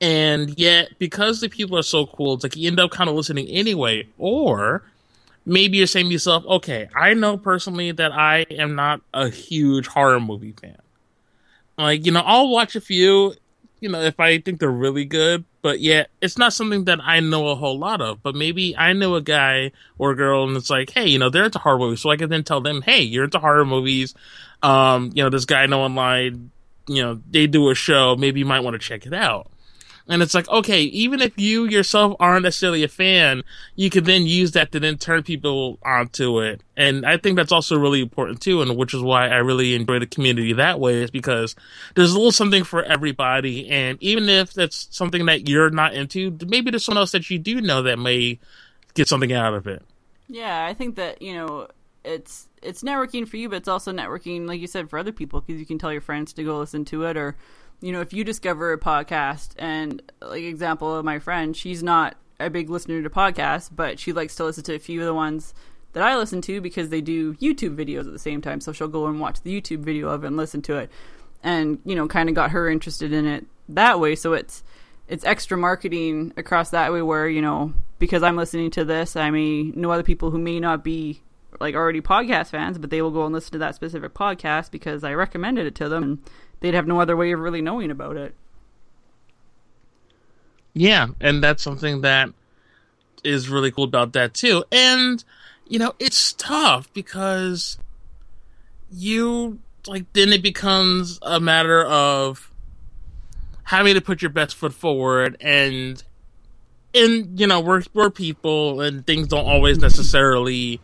And yet, because the people are so cool, it's like you end up kind of listening anyway. Or maybe you're saying to yourself, okay, I know personally that I am not a huge horror movie fan. Like, you know, I'll watch a few, you know, if I think they're really good. But yeah, it's not something that I know a whole lot of. But maybe I know a guy or a girl and it's like, hey, you know, they're into horror movies. So I can then tell them, hey, you're into horror movies. Um, you know, this guy I know online, you know, they do a show. Maybe you might want to check it out. And it's like, okay, even if you yourself aren't necessarily a fan, you can then use that to then turn people onto it. And I think that's also really important too, and which is why I really enjoy the community that way, is because there's a little something for everybody. And even if that's something that you're not into, maybe there's someone else that you do know that may get something out of it. Yeah, I think that, you know, it's it's networking for you, but it's also networking, like you said, for other people, because you can tell your friends to go listen to it. Or, you know, if you discover a podcast, and like example of my friend, she's not a big listener to podcasts, but she likes to listen to a few of the ones that I listen to because they do YouTube videos at the same time. So she'll go and watch the YouTube video of it and listen to it, and, you know, kind of got her interested in it that way. So it's, it's extra marketing across that way where, you know, because I'm listening to this, I may know other people who may not be like already podcast fans, but they will go and listen to that specific podcast because I recommended it to them, and they'd have no other way of really knowing about it. Yeah, and that's something that is really cool about that too. And, you know, it's tough because you, like, then it becomes a matter of having to put your best foot forward. And, and you know, we're, we're people, and things don't always necessarily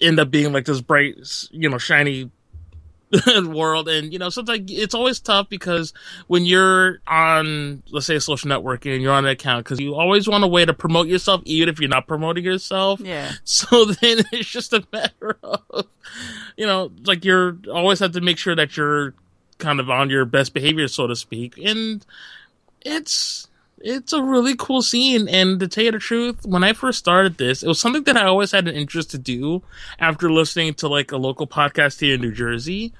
end up being like this bright, you know, shiny world. And, you know, sometimes it's always tough because when you're on, let's say, social networking, and you're on an account, because you always want a way to promote yourself, even if you're not promoting yourself. Yeah. So then it's just a matter of, you know, like, you're always have to make sure that you're kind of on your best behavior, so to speak. And it's it's a really cool scene. And to tell you the truth, when I first started this, it was something that I always had an interest to do after listening to, like, a local podcast here in New Jersey.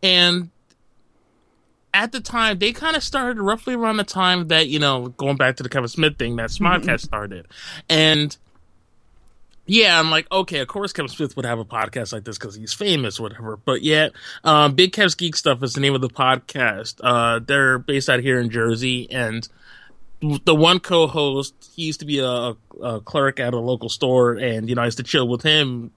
And at the time, they kind of started roughly around the time that, you know, going back to the Kevin Smith thing, that Smodcast started. And yeah, I'm like, okay, of course Kevin Smith would have a podcast like this because he's famous or whatever. But yet, um, Big Kev's Geek Stuff is the name of the podcast. Uh, they're based out here in Jersey, and the one co-host, he used to be a, a clerk at a local store, and, you know, I used to chill with him,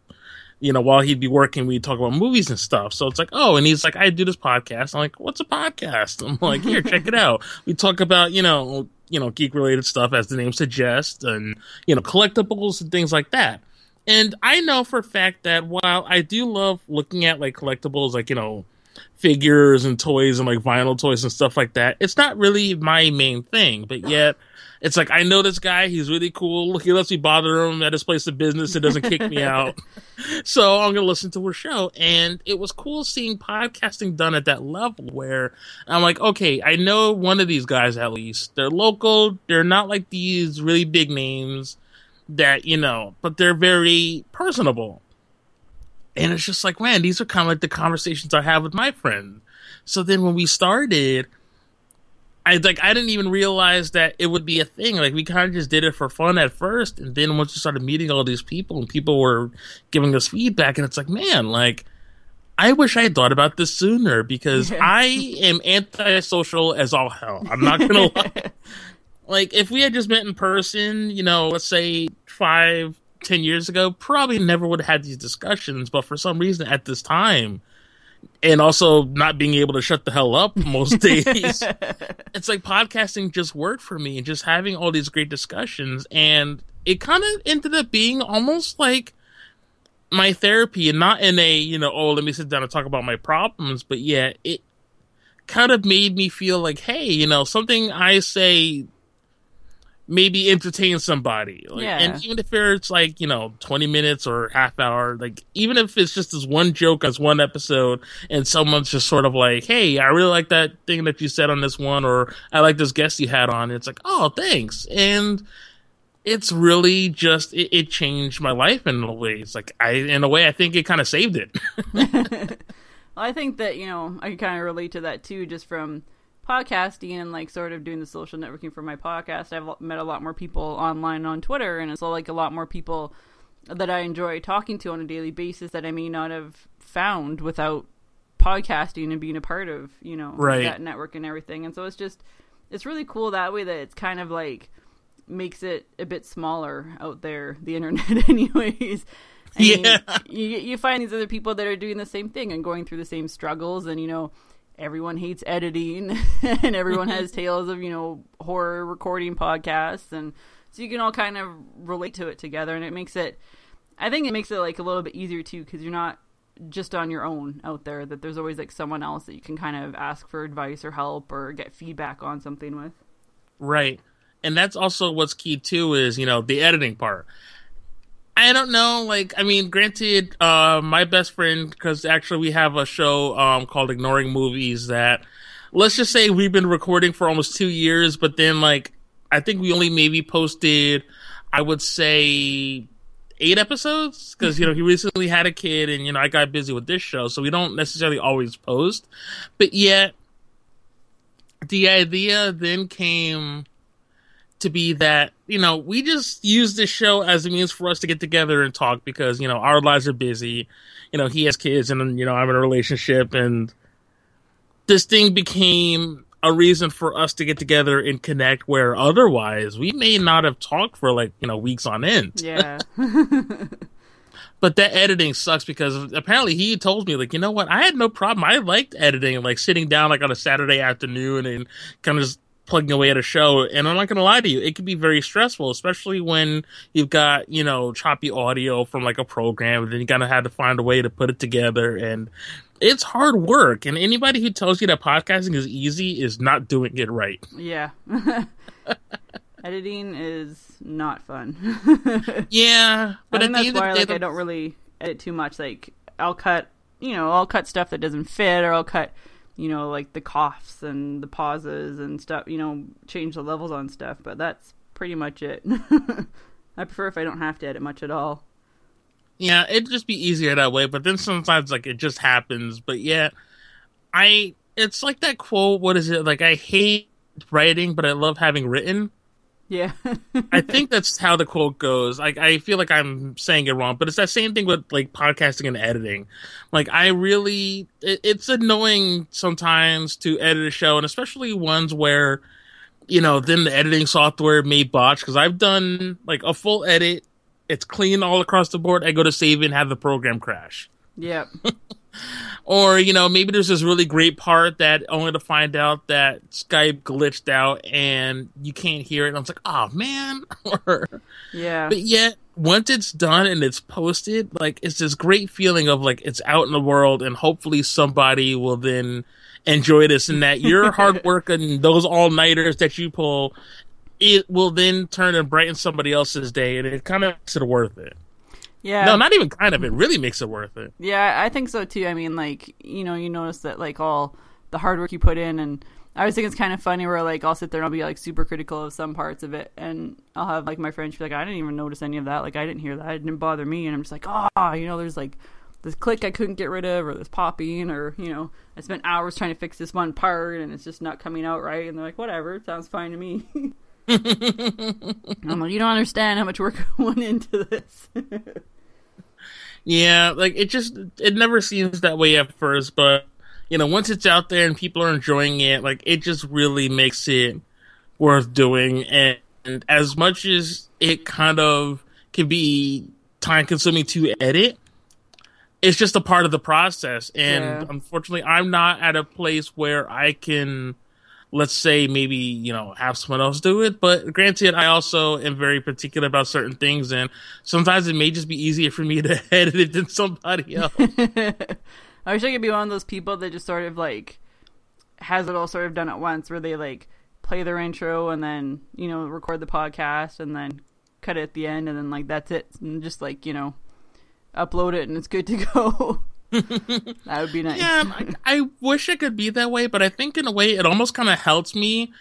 you know, while he'd be working, we'd talk about movies and stuff. So it's like, oh, and he's like, I do this podcast. I'm like, what's a podcast? I'm like, here, check it out. We talk about, you know, you know, geek-related stuff, as the name suggests, and, you know, collectibles and things like that. And I know for a fact that while I do love looking at, like, collectibles, like, you know, figures and toys and, like, vinyl toys and stuff like that, it's not really my main thing. But yet, it's like, I know this guy, he's really cool, he lets me bother him at his place of business, it doesn't kick me out, so I'm gonna listen to her show. And it was cool seeing podcasting done at that level where I'm like, okay, I know one of these guys, at least they're local, they're not like these really big names that, you know, but they're very personable. And it's just like, man, these are kind of like the conversations I have with my friend. So then when we started, I like I didn't even realize that it would be a thing. Like, we kind of just did it for fun at first. And then once we started meeting all these people, and people were giving us feedback, and it's like, man, like, I wish I had thought about this sooner, because I am antisocial as all hell. I'm not going to lie. Like, if we had just met in person, you know, let's say five, ten years ago, probably never would have had these discussions. But for some reason at this time, and also not being able to shut the hell up most days, it's like podcasting just worked for me, and just having all these great discussions. And it kind of ended up being almost like my therapy, and not in a, you know, oh, let me sit down and talk about my problems. But yeah, it kind of made me feel like, hey, you know, something I say maybe entertain somebody. Like, yeah. And even if it's like, you know, twenty minutes or half hour, like, even if it's just this one joke as one episode, and someone's just sort of like, hey, I really like that thing that you said on this one, or I like this guest you had on. It's like, oh, thanks. And it's really just, it, it changed my life in a way. It's like, I, in a way, I think it kind of saved it. Well, I think that, you know, I can kind of relate to that too, just from podcasting and like sort of doing the social networking for my podcast, I've met a lot more people online on Twitter, and it's like a lot more people that I enjoy talking to on a daily basis that I may not have found without podcasting and being a part of, you know, right. that network and everything. And so it's just, it's really cool that way, that it's kind of like makes it a bit smaller out there, the internet anyways. I mean, yeah. you, you find these other people that are doing the same thing and going through the same struggles, and, you know, everyone hates editing and everyone has tales of, you know, horror recording podcasts, and so you can all kind of relate to it together, and it makes it, I think it makes it like a little bit easier too, because you're not just on your own out there, that there's always like someone else that you can kind of ask for advice or help or get feedback on something with. Right. And that's also what's key too, is, you know, the editing part. I don't know, like, I mean, granted, uh, my best friend, because actually we have a show um, called Ignoring Movies that, let's just say we've been recording for almost two years, but then, like, I think we only maybe posted, I would say, eight episodes, because, you know, he recently had a kid, and, you know, I got busy with this show, so we don't necessarily always post, but yet, the idea then came to be that, you know, we just use this show as a means for us to get together and talk, because, you know, our lives are busy. You know, he has kids, and, you know, I'm in a relationship, and this thing became a reason for us to get together and connect, where otherwise we may not have talked for, like, you know, weeks on end. Yeah. But that editing sucks, because apparently he told me, like, you know what? I had no problem. I liked editing, like sitting down like on a Saturday afternoon and kind of just plugging away at a show, and I'm not gonna lie to you, it can be very stressful, especially when you've got, you know, choppy audio from like a program, and then you gotta have to find a way to put it together, and it's hard work, and anybody who tells you that podcasting is easy is not doing it right. Yeah. Editing is not fun. Yeah, but I think at the that's end why of the day, like, the... I don't really edit too much. Like, I'll cut, you know, I'll cut stuff that doesn't fit, or I'll cut, you know, like the coughs and the pauses and stuff, you know, change the levels on stuff, but that's pretty much it. I prefer if I don't have to edit much at all. Yeah, it'd just be easier that way, but then sometimes, like, it just happens. But yeah, I, it's like that quote, what is it? Like, I hate writing, but I love having written. Yeah. I think that's how the quote goes. Like, I feel like I'm saying it wrong, but it's that same thing with, like, podcasting and editing. Like, I really, it, it's annoying sometimes to edit a show, and especially ones where, you know, then the editing software may botch, because I've done, like, a full edit. It's clean all across the board. I go to save it and have the program crash. Yep. Or, you know, maybe there's this really great part that only to find out that Skype glitched out and you can't hear it. And I'm like, oh, man. Yeah. But yet, once it's done and it's posted, like, it's this great feeling of, like, it's out in the world, and hopefully somebody will then enjoy this, and that your hard work and those all-nighters that you pull, it will then turn and brighten somebody else's day, and it kind of makes it worth it. Yeah. No, not even kind of. It really makes it worth it. Yeah, I think so too. I mean, like, you know, you notice that, like, all the hard work you put in, and I always think it's kind of funny where, like, I'll sit there and I'll be, like, super critical of some parts of it, and I'll have, like, my friends be like, I didn't even notice any of that. Like, I didn't hear that. It didn't bother me. And I'm just like, oh, you know, there's, like, this click I couldn't get rid of, or this popping, or, you know, I spent hours trying to fix this one part and it's just not coming out right. And they're like, whatever, it sounds fine to me. I'm like, you don't understand how much work went into this. Yeah, like, it just, it never seems that way at first, but, you know, once it's out there and people are enjoying it, like, it just really makes it worth doing. And, and as much as it kind of can be time consuming to edit, it's just a part of the process. And yeah. Unfortunately, I'm not at a place where I can, let's say, maybe, you know, have someone else do it. But granted, I also am very particular about certain things, and sometimes it may just be easier for me to edit it than somebody else. I wish I could be one of those people that just sort of, like, has it all sort of done at once, where they, like, play their intro and then, you know, record the podcast and then cut it at the end, and then, like, that's it. And just, like, you know, upload it and it's good to go. That would be nice. Yeah, I, I wish it could be that way, but I think in a way it almost kind of helps me.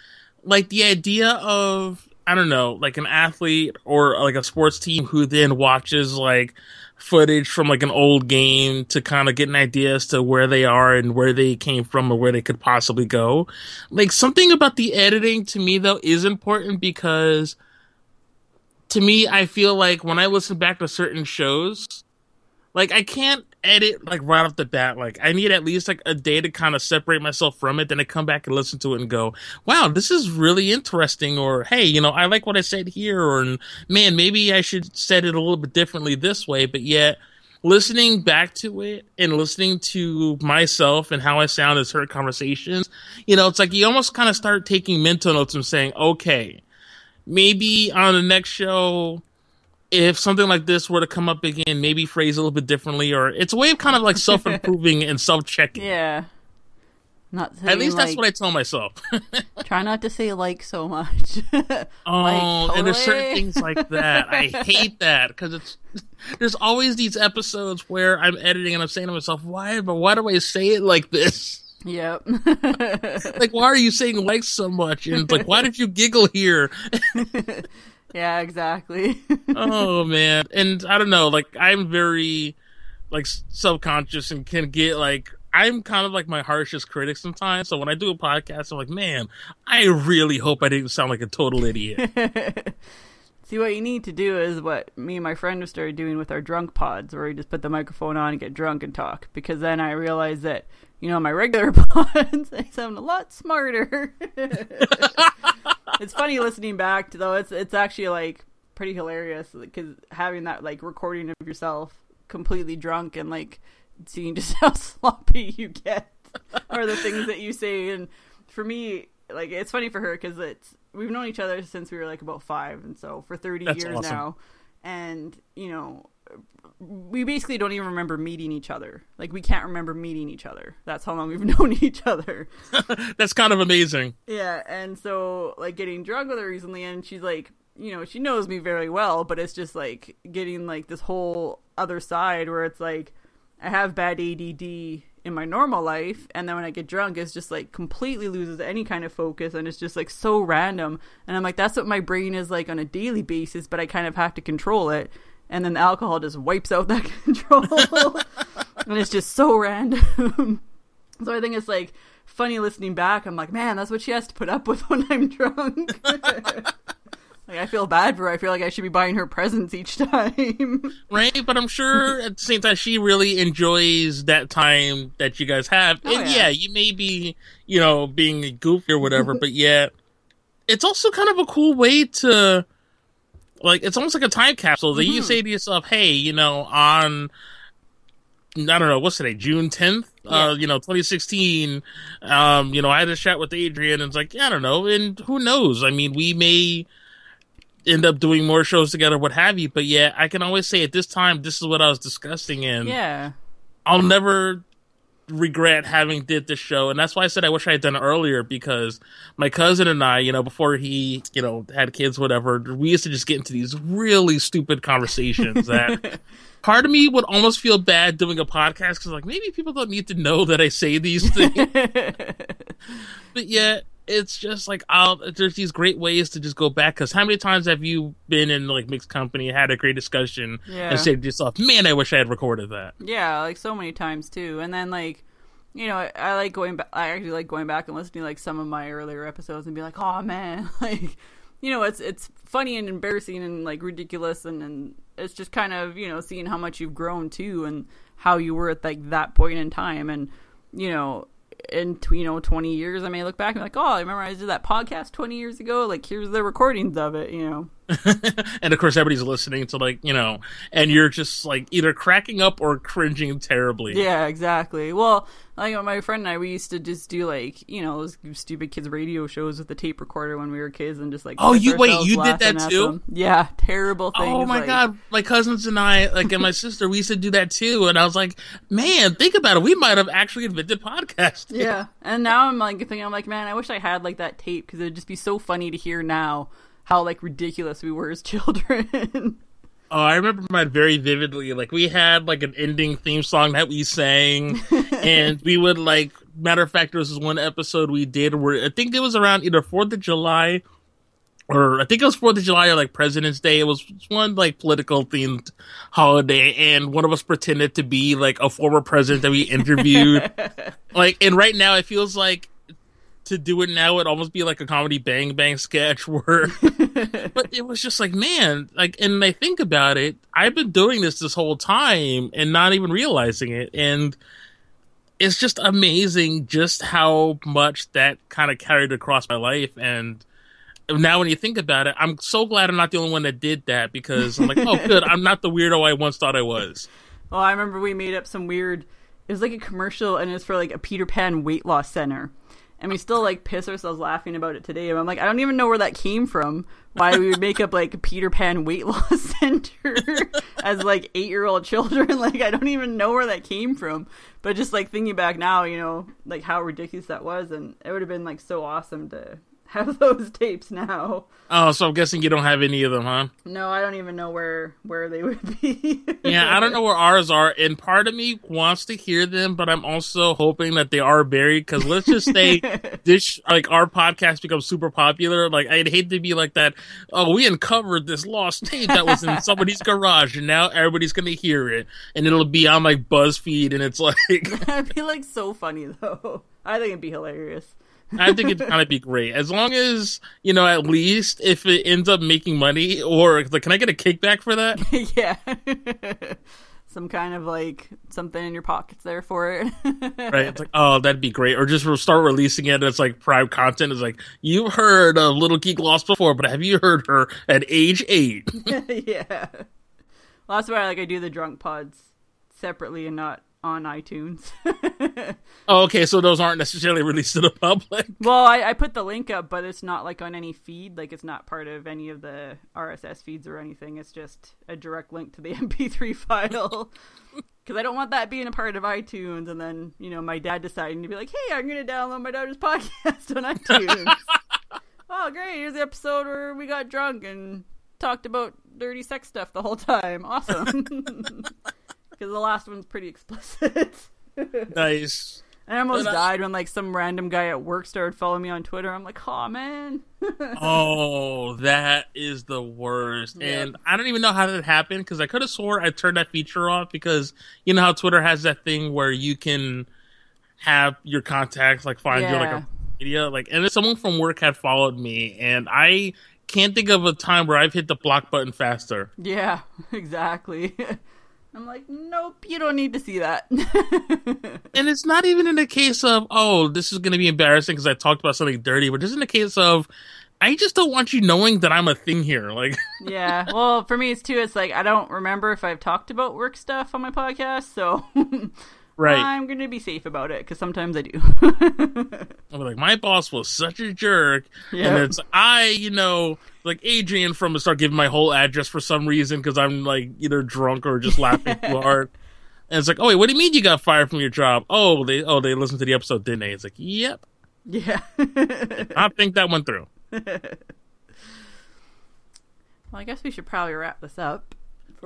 Like, the idea of I don't know, like an athlete or like a sports team who then watches like footage from like an old game to kind of get an idea as to where they are and where they came from or where they could possibly go. Like something about the editing to me though is important, because to me, I feel like when I listen back to certain shows, like I can't edit like right off the bat. Like I need at least like a day to kind of separate myself from it. Then I come back and listen to it and go, wow, this is really interesting. Or, hey, you know, I like what I said here. Or, man, maybe I should set it a little bit differently this way. But yet listening back to it and listening to myself and how I sound as heard conversations, you know, it's like you almost kind of start taking mental notes and saying, okay, maybe on the next show, if something like this were to come up again, maybe phrase a little bit differently, or it's a way of kind of like self-improving and self-checking. Yeah. Not At least like, that's what I tell myself. Try not to say like so much. like, oh, totally. And there's certain things like that. I hate that, because it's there's always these episodes where I'm editing and I'm saying to myself, why, but why do I say it like this? Yep. Like, why are you saying like so much? And it's like, why did you giggle here? Yeah, exactly. Oh, man. And I don't know, like, I'm very, like, subconscious and can get, like, I'm kind of like my harshest critic sometimes. So when I do a podcast, I'm like, man, I really hope I didn't sound like a total idiot. See, what you need to do is what me and my friend have started doing with our drunk pods, where we just put the microphone on and get drunk and talk. Because then I realized that, you know, my regular pods, they sound a lot smarter. It's funny listening back to though. It's it's actually like pretty hilarious, because having that like recording of yourself completely drunk and like seeing just how sloppy you get or the things that you say. And for me, like, it's funny for her, because it's we've known each other since we were like about five, and so for thirty That's years awesome. Now. And you know, we basically don't even remember meeting each other. Like, we can't remember meeting each other. That's how long we've known each other. That's kind of amazing. Yeah, and so, like, getting drunk with her recently, and she's like, you know, she knows me very well, but it's just, like, getting, like, this whole other side where it's, like, I have bad A D D in my normal life, and then when I get drunk, it's just, like, completely loses any kind of focus, and it's just, like, so random. And I'm like, that's what my brain is, like, on a daily basis, but I kind of have to control it. And then the alcohol just wipes out that control. And it's just so random. So I think it's like funny listening back. I'm like, man, that's what she has to put up with when I'm drunk. Like, I feel bad for her. I feel like I should be buying her presents each time. Right? But I'm sure at the same time she really enjoys that time that you guys have. Oh, and yeah. yeah, you may be, you know, being a goofy or whatever. But yet, it's also kind of a cool way to... Like, it's almost like a time capsule that mm-hmm. you say to yourself, hey, you know, on, I don't know, what's today, June tenth, yeah. uh, you know, twenty sixteen, um, you know, I had a chat with Adrian, and it's like, yeah, I don't know, and who knows? I mean, we may end up doing more shows together, what have you, but yeah, I can always say at this time, this is what I was discussing, and yeah. I'll never regret having did this show. And that's why I said I wish I had done it earlier, because my cousin and I, you know, before he, you know, had kids, whatever, we used to just get into these really stupid conversations that part of me would almost feel bad doing a podcast, because like, maybe people don't need to know that I say these things. But yet it's just like, I'll, there's these great ways to just go back, because how many times have you been in like mixed company, had a great discussion, yeah. and said to yourself, man, I wish I had recorded that. Yeah, like so many times too. And then like, you know, I, I like going back, I actually like going back and listening to like some of my earlier episodes and be like, oh man, like, you know, it's it's funny and embarrassing and like ridiculous, and, and it's just kind of, you know, seeing how much you've grown too, and how you were at like that point in time. And, you know, in, you know, twenty years, I may look back and be like, oh, I remember I did that podcast twenty years ago. Like, here's the recordings of it, you know. And, of course, everybody's listening to, like, you know, and you're just, like, either cracking up or cringing terribly. Yeah, exactly. Well, like, my friend and I, we used to just do, like, you know, those stupid kids' radio shows with the tape recorder when we were kids, and just, like, oh, you wait, you did that too? Them. Yeah, terrible thing. Oh, my like... God. My cousins and I, like, and my sister, we used to do that too, and I was like, man, think about it. We might have actually invented podcasting. Yeah, and now I'm, like, thinking, I'm like, man, I wish I had, like, that tape, because it would just be so funny to hear now how, like, ridiculous we were as children. Oh, I remember mine very vividly. Like, we had, like, an ending theme song that we sang, and we would, like, matter of fact, there was this one episode we did where I think it was around either Fourth of July or I think it was fourth of July or like President's Day. It was one like political themed holiday, and one of us pretended to be like a former president that we interviewed. Like, and right now it feels like to do it now would almost be like a comedy Bang Bang sketch where, but it was just like, man, like, and I think about it, I've been doing this this whole time and not even realizing it. And it's just amazing just how much that kind of carried across my life. And now when you think about it, I'm so glad I'm not the only one that did that, because I'm like, oh, good, I'm not the weirdo I once thought I was. Oh, I remember we made up some weird, it was like a commercial, and it's for like a Peter Pan weight loss center. And we still like piss ourselves laughing about it today. And I'm like, I don't even know where that came from. Why we would make up like a Peter Pan weight loss center as like eight-year-old children. Like, I don't even know where that came from. But just like thinking back now, you know, like how ridiculous that was. And it would have been like so awesome to have those tapes now. Oh, so I'm guessing you don't have any of them, huh? No, I don't even know where where they would be. Yeah, I don't know where ours are, and part of me wants to hear them, but I'm also hoping that they are buried, because let's just say this, like, our podcast becomes super popular. Like, I'd hate to be like that, oh, we uncovered this lost tape that was in somebody's garage, and now everybody's gonna hear it, and it'll be on, like, BuzzFeed, and it's like... That'd be, like, so funny, though. I think it'd be hilarious. I think it'd kind of be great. As long as, you know, at least if it ends up making money, or, like, can I get a kickback for that? Yeah. Some kind of, like, something in your pockets there for it. Right. It's like, oh, that'd be great. Or just start releasing it as, like, prime content. It's like, you've heard of Little Geek Lost before, but have you heard her at age eight? Yeah. Well, that's why, like, I do the drunk pods separately and not on iTunes. Oh, okay, so those aren't necessarily released to the public. Well, I, I put the link up, but it's not like on any feed. Like, it's not part of any of the R S S feeds or anything. It's just a direct link to the M P three file. Because I don't want that being a part of iTunes, and then, you know, my dad deciding to be like, hey, I'm going to download my daughter's podcast on iTunes. Oh, great, here's the episode where we got drunk and talked about dirty sex stuff the whole time. Awesome. Because the last one's pretty explicit. Nice. I almost I... died when like some random guy at work started following me on Twitter. I'm like, oh man. Oh, that is the worst. Yeah. And I don't even know how that happened, because I could have swore I turned that feature off, because you know how Twitter has that thing where you can have your contacts like find yeah. you like a media like, and then someone from work had followed me, and I can't think of a time where I've hit the block button faster. Yeah, exactly. I'm like, nope, you don't need to see that. And it's not even in the case of, oh, this is going to be embarrassing because I talked about something dirty, but just in the case of, I just don't want you knowing that I'm a thing here. Like, yeah, well, for me, it's too, it's like, I don't remember if I've talked about work stuff on my podcast, so right. I'm going to be safe about it, because sometimes I do. I'm like, my boss was such a jerk, yep. And it's, I, you know... Like, Adrian from start giving my whole address for some reason because I'm, like, either drunk or just laughing too hard. And it's like, oh, wait, what do you mean you got fired from your job? Oh, they oh they listened to the episode, didn't they? It's like, yep. Yeah. I think that went through. Well, I guess we should probably wrap this up.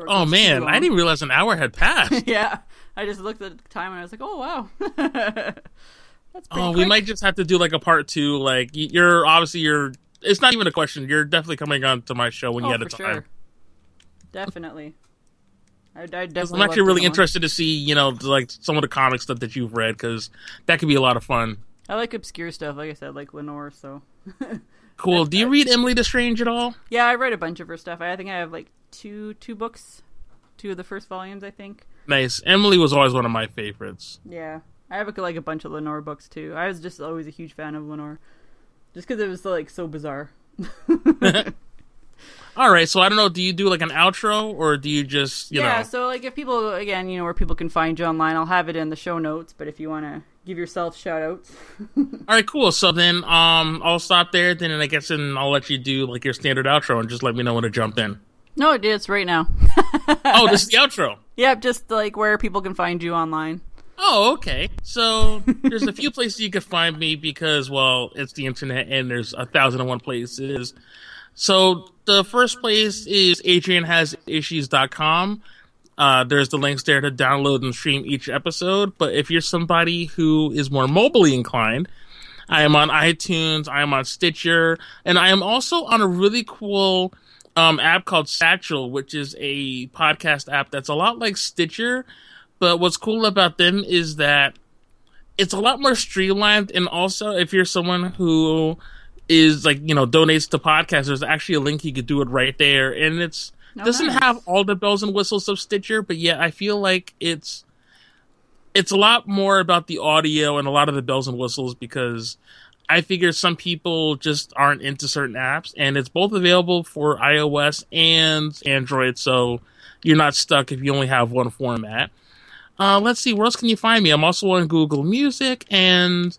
Oh, man, I didn't realize an hour had passed. Yeah. I just looked at the time and I was like, oh, wow. That's oh, quick. We might just have to do, like, a part two. Like, you're, obviously, you're... It's not even a question. You're definitely coming on to my show when oh, you had a time. Sure. Definitely. I, I definitely I'm actually really interested to see, you know, like some of the comic stuff that you've read, because that could be a lot of fun. I like obscure stuff, like I said, like Lenore. So cool. I, Do you I, read Emily Destrange at all? Yeah, I read a bunch of her stuff. I think I have like two two books, two of the first volumes, I think. Nice. Emily was always one of my favorites. Yeah, I have like a bunch of Lenore books too. I was just always a huge fan of Lenore. Just because it was, like, so bizarre. All right, so I don't know, do you do, like, an outro, or do you just, you yeah, know? Yeah, so, like, if people, again, you know, where people can find you online, I'll have it in the show notes, but if you want to give yourself shout-outs. All right, cool. So then um, I'll stop there, then I guess and I'll let you do, like, your standard outro and just let me know when to jump in. No, it's right now. Oh, this is the outro? Yep, just, like, where people can find you online. Oh, okay. So there's a few places you could find me because, well, it's the internet and there's a thousand and one places. So the first place is adrian has issues dot com. Uh, there's the links there to download and stream each episode. But if you're somebody who is more mobily inclined, I am on iTunes. I am on Stitcher. And I am also on a really cool um, app called Satchel, which is a podcast app that's a lot like Stitcher. But what's cool about them is that it's a lot more streamlined. And also, if you're someone who is like, you know, donates to podcasts, there's actually a link you could do it right there. And it's oh, doesn't nice. have all the bells and whistles of Stitcher, but yeah, I feel like it's It's a lot more about the audio and a lot of the bells and whistles, because I figure some people just aren't into certain apps, and it's both available for iOS and Android, so you're not stuck if you only have one format. Uh, let's see, where else can you find me? I'm also on Google Music, and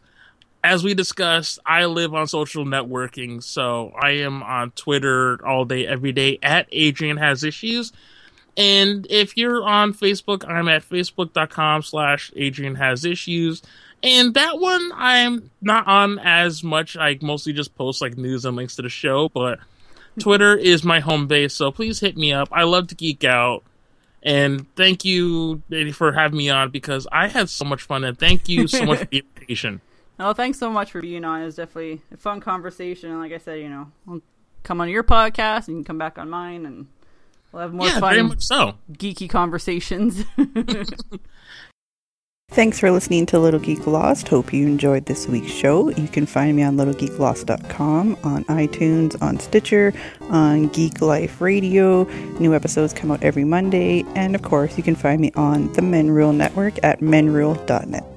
as we discussed, I live on social networking, so I am on Twitter all day, every day, at Adrian Has Issues. And if you're on Facebook, I'm at facebook.com slash Adrian Has Issues. And that one I'm not on as much. I mostly just post like news and links to the show, but Twitter is my home base. So please hit me up. I love to geek out. And thank you for having me on, because I had so much fun. And thank you so much for the invitation. Oh, thanks so much for being on. It was definitely a fun conversation. And like I said, you know, I'll come on your podcast and you can come back on mine, and we'll have more yeah, fun, very much so. geeky conversations. Thanks for listening to Little Geek Lost. Hope you enjoyed this week's show. You can find me on little geek lost dot com, on iTunes, on Stitcher, on Geek Life Radio. New episodes come out every Monday. And, of course, you can find me on the Men Rule Network at men rule dot net.